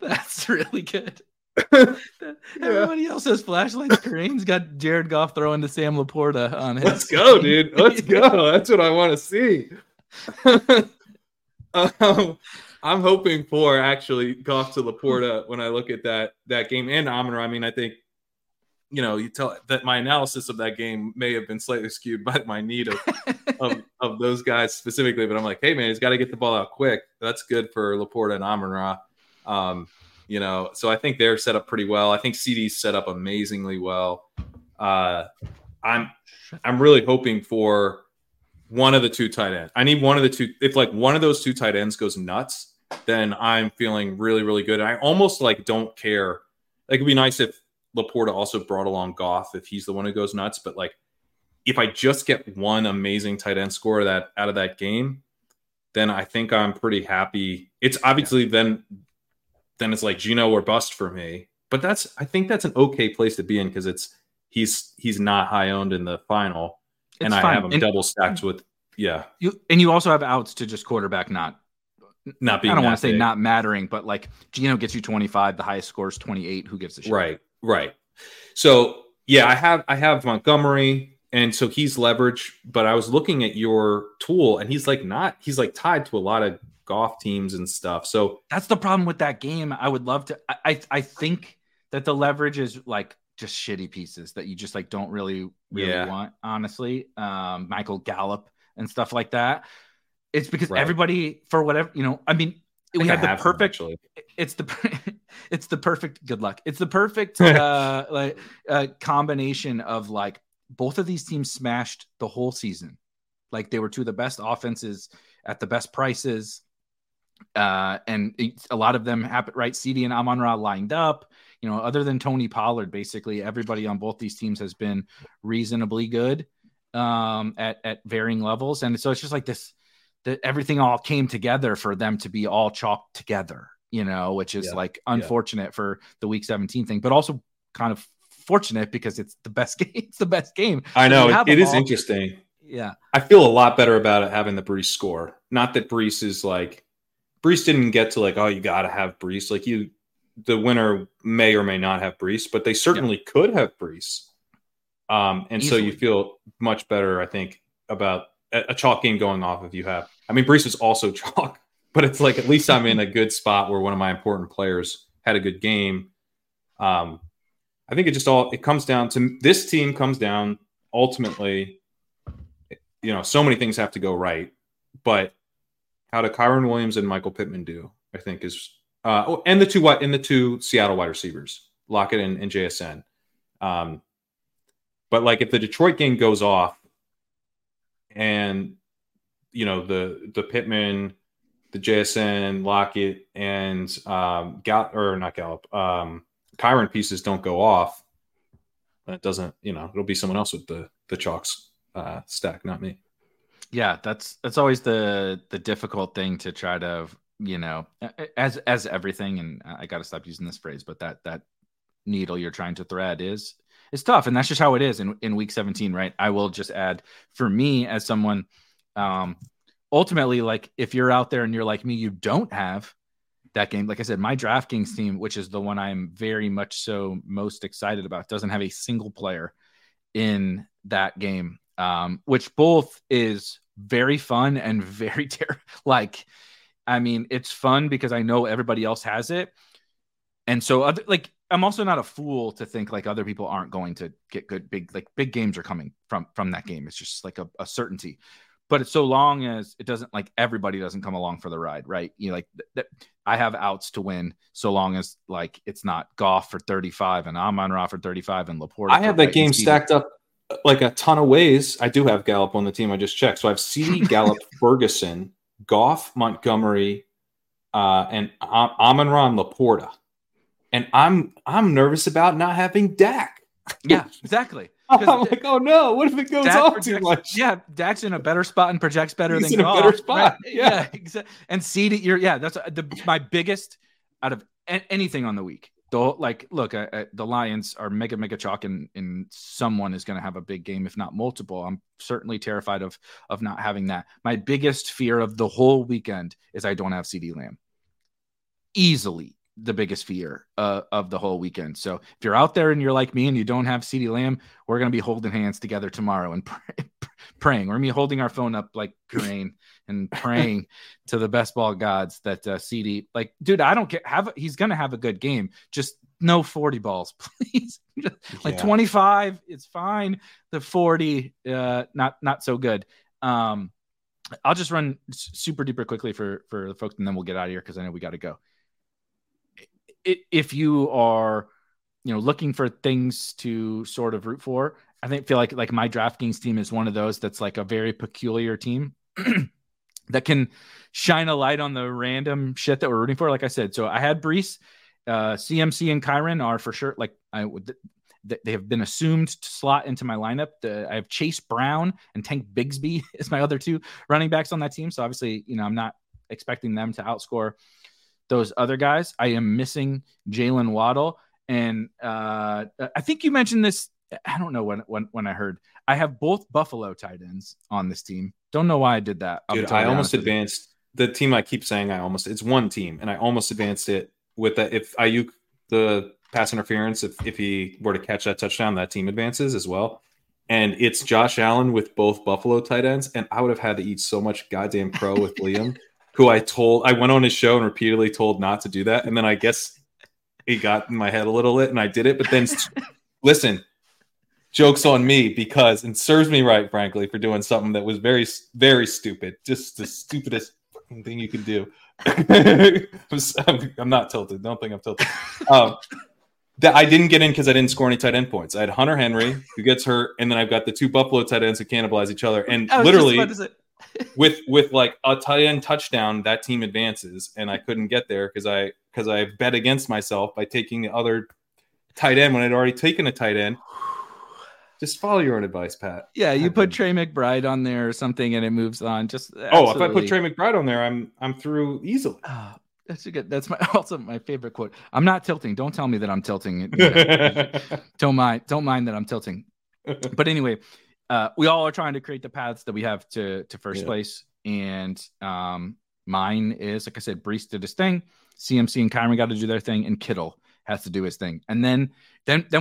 That's really good. Everybody else has flashlight screens. Got Jared Goff throwing to Sam Laporta on his. Let's go, dude. Let's go. That's what I want to see. I'm hoping for actually Goff to Laporta when I look at that game and Amon-Ra. I mean, I think you tell that my analysis of that game may have been slightly skewed by my need of those guys specifically. But I'm like, hey man, he's got to get the ball out quick. That's good for Laporta and Amon-Ra. So I think they're set up pretty well. I think CD's set up amazingly well. I'm really hoping for one of the two tight ends. I need one of the two. If one of those two tight ends goes nuts, then I'm feeling really, really good. I almost don't care. It would be nice if Laporta also brought along Goff if he's the one who goes nuts. But like, if I just get one amazing tight end score that out of that game, then I think I'm pretty happy. It's obviously then it's like Geno or bust for me. But I think that's an okay place to be in because he's not high owned in the final, and I have him double stacked with You also have outs to just quarterback not being. I don't want to say not mattering, but like Geno gets you 25, the highest score is 28. Who gives a shit? Right. So yeah, I have Montgomery, and so he's leverage. But I was looking at your tool, and he's like tied to a lot of Goff teams and stuff. So that's the problem with that game. I would love to. I think that the leverage is like just shitty pieces that you just like don't really want. Honestly, Michael Gallup and stuff like that. It's because everybody, for whatever, I mean, we have the perfect, it's the perfect, good luck. It's the perfect combination of like both of these teams smashed the whole season. Like they were two of the best offenses at the best prices. And a lot of them happened, right? CeeDee and Amon-Ra lined up, other than Tony Pollard, basically everybody on both these teams has been reasonably good at varying levels. And so it's just like this, that everything all came together for them to be all chalked together, which is unfortunate for the week 17 thing, but also kind of fortunate because it's the best game. It's the best game. I know it is interesting. Yeah. I feel a lot better about it having the Brees score. Not that Brees is like, Brees didn't get to like, oh, you got to have Brees. Like the winner may or may not have Brees, but they certainly could have Brees. And easily. So you feel much better, I think, about a chalk game going off if you have. I mean, Brees is also chalk, but it's like at least I'm in a good spot where one of my important players had a good game. I think it comes down to this team comes down ultimately. So many things have to go right, but how do Kyron Williams and Michael Pittman do? I think is and the two Seattle wide receivers, Lockett and JSN. But like if the Detroit game goes off. And, the Pittman, the JSN, Lockett, and Kyron pieces don't go off. That doesn't, it'll be someone else with the chalks stack, not me. Yeah, that's always the difficult thing to try to, as everything. And I got to stop using this phrase, but that needle you're trying to thread is. It's tough, and that's just how it is in week 17, right? I will just add, for me as someone, ultimately, like if you're out there and you're like me, you don't have that game. Like I said, my DraftKings team, which is the one I'm very much so most excited about, doesn't have a single player in that game, which both is very fun and very terrible. Like, I mean, it's fun because I know everybody else has it. And so I'm also not a fool to think like other people aren't going to get good, big games are coming from that game. It's just like a certainty, but it's so long as it doesn't like everybody doesn't come along for the ride. Right. I have outs to win so long as like, it's not Goff for 35 and Amon-Ra for 35 and Laporta. I have that game stacked up like a ton of ways. I do have Gallup on the team. I just checked. So I have CeeDee, Gallup, Ferguson, Goff, Montgomery, and Amon-Ra and Laporta. And I'm nervous about not having Dak. Yeah, exactly. I'm like, oh no, what if it goes off too much? Yeah, Dak's in a better spot and projects better than Goff. He's in a better spot. Right? Yeah, exactly. And CeeDee, that's my biggest out of anything on the week. The Lions are mega chalk, and someone is going to have a big game, if not multiple. I'm certainly terrified of not having that. My biggest fear of the whole weekend is I don't have CeeDee Lamb. Easily. The biggest fear of the whole weekend. So if you're out there and you're like me and you don't have CeeDee Lamb, we're going to be holding hands together tomorrow and praying. We're going to be holding our phone up like grain and praying to the best ball gods that CeeDee, like, dude, I don't care. He's going to have a good game. Just no 40 balls, please. Like 25, it's fine. The 40, not so good. I'll just run super duper quickly for the folks and then we'll get out of here because I know we got to go. If you are, looking for things to sort of root for, I think feel like my DraftKings team is one of those that's like a very peculiar team that can shine a light on the random shit that we're rooting for. Like I said, so I had Brees CMC and Kyron are for sure. Like I would, they have been assumed to slot into my lineup. I have Chase Brown and Tank Bigsby is my other two running backs on that team. So obviously, you know, I'm not expecting them to outscore those other guys. I am missing Jaylen Waddle. And I think you mentioned this. I don't know when I heard. I have both Buffalo tight ends on this team. Don't know why I did that. Dude, I almost advanced the team. I keep saying it's one team, and I almost advanced it with that. If Ayuk, the pass interference, if he were to catch that touchdown, that team advances as well. And it's Josh Allen with both Buffalo tight ends, and I would have had to eat so much goddamn crow with Liam, who I went on his show and repeatedly told not to do that, and then I guess he got in my head a little bit, and I did it. But then, listen. Joke's on me because, and serves me right, frankly, for doing something that was very, very stupid. Just the stupidest fucking thing you could do. I'm not tilted. Don't think I'm tilted. That I didn't get in because I didn't score any tight end points. I had Hunter Henry, who gets hurt, and then I've got the two Buffalo tight ends who cannibalize each other. And literally, with like a tight end touchdown, that team advances, and I couldn't get there because I bet against myself by taking the other tight end when I'd already taken a tight end. Just follow your own advice, Pat. Yeah, you put Trey McBride on there or something, and it moves on. Just absolutely. Oh, if I put Trey McBride on there, I'm through easily. Oh, that's also my favorite quote. I'm not tilting. Don't tell me that I'm tilting. Don't mind that I'm tilting. But anyway, we all are trying to create the paths that we have to first place, and mine is, like I said, Brees did his thing, CMC and Kyron got to do their thing, and Kittle has to do his thing. And then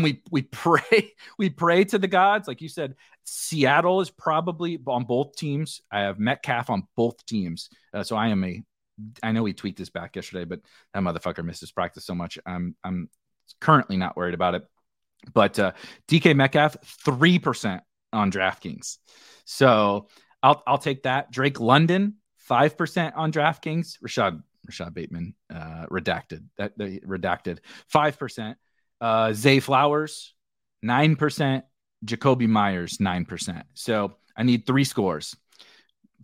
we pray to the gods. Like you said, Seattle is probably on both teams. I have Metcalf on both teams. So I know we tweaked this back yesterday, but that motherfucker missed his practice so much. I'm currently not worried about it, but DK Metcalf, 3% on DraftKings. So I'll take that. Drake London, 5% on DraftKings. Rashad Bateman, redacted. That redacted 5%. Zay Flowers, 9%. Jacoby Myers, 9%. So I need three scores,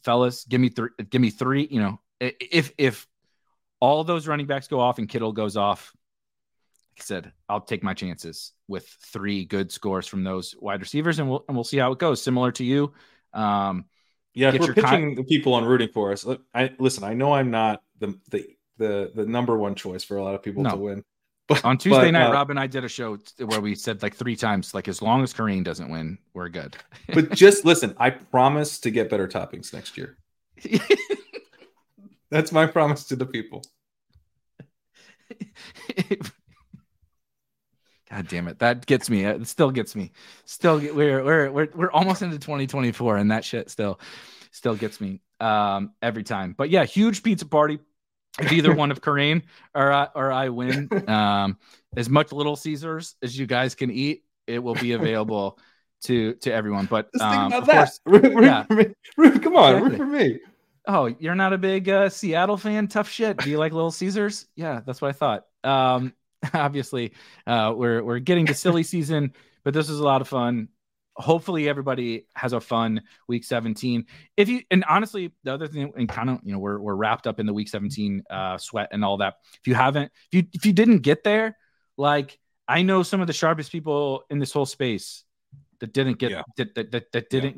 fellas. Give me three. You know, if all those running backs go off and Kittle goes off, like I said, I'll take my chances with three good scores from those wide receivers, and we'll see how it goes. Similar to you, yeah. If we're pitching the people on rooting for us, listen. I know I'm not the number one choice for a lot of people to win. But on Tuesday night, Rob and I did a show where we said like three times, like as long as Kareem doesn't win, we're good. But just listen, I promise to get better toppings next year. That's my promise to the people. God damn it. That gets me. It still gets me. We're almost into 2024 and that shit still gets me. Every time, but yeah, huge pizza party if either one of Kareem or I win. As much Little Caesars as you guys can eat, it will be available to everyone. But think about that. Root for me. Come on, exactly. Root for me. Oh, you're not a big Seattle fan? Tough shit. Do you like Little Caesars? Yeah, that's what I thought. Obviously, we're getting to silly season, but this is a lot of fun. Hopefully everybody has a fun week 17. If you, and honestly, the other thing, and kind of, you know, we're wrapped up in the week 17 sweat and all that. If you didn't get there, like I know some of the sharpest people in this whole space that didn't get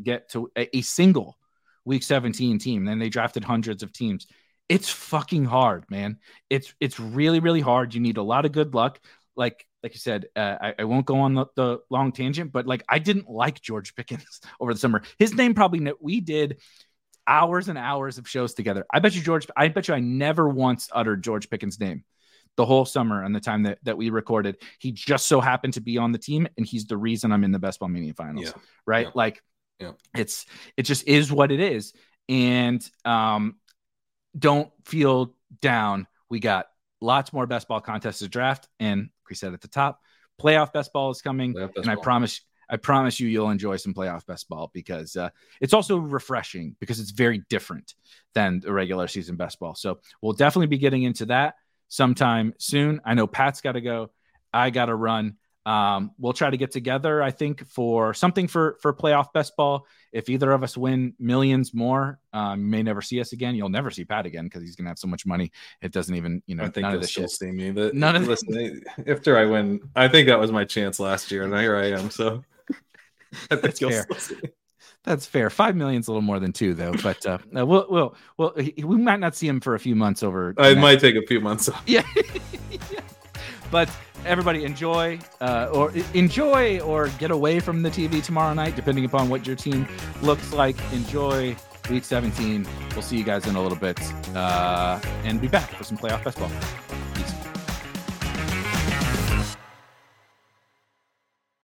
get to a single week 17 team. Then they drafted hundreds of teams. It's fucking hard, man. It's really, really hard. You need a lot of good luck. Like you said, I won't go on the long tangent, but like I didn't like George Pickens over the summer. His name probably we did hours and hours of shows together. I bet you I never once uttered George Pickens' name the whole summer and the time that we recorded. He just so happened to be on the team, and he's the reason I'm in the Best Ball Mania finals, right? Yeah. Like, it just is what it is, and don't feel down. We got lots more best ball contests to draft, and we said at the top, playoff best ball is coming, and I promise you'll enjoy some playoff best ball because it's also refreshing because it's very different than the regular season best ball. So we'll definitely be getting into that sometime soon. I know Pat's got to go. I got to run. We'll try to get together, I think, for something for playoff best ball. If either of us win millions more, you may never see us again. You'll never see Pat again because he's going to have so much money. It doesn't even, you know, I think none of this shit. See me, but none of listen, after I win, I think that was my chance last year, and here I am. So I think you'll still see me. That's fair. 5 million's a little more than 2, though. But we might not see him for a few months over. It might take a few months off. Yeah. Yeah. But everybody enjoy or get away from the TV tomorrow night, depending upon what your team looks like. Enjoy week 17. We'll see you guys in a little bit and be back for some playoff best ball.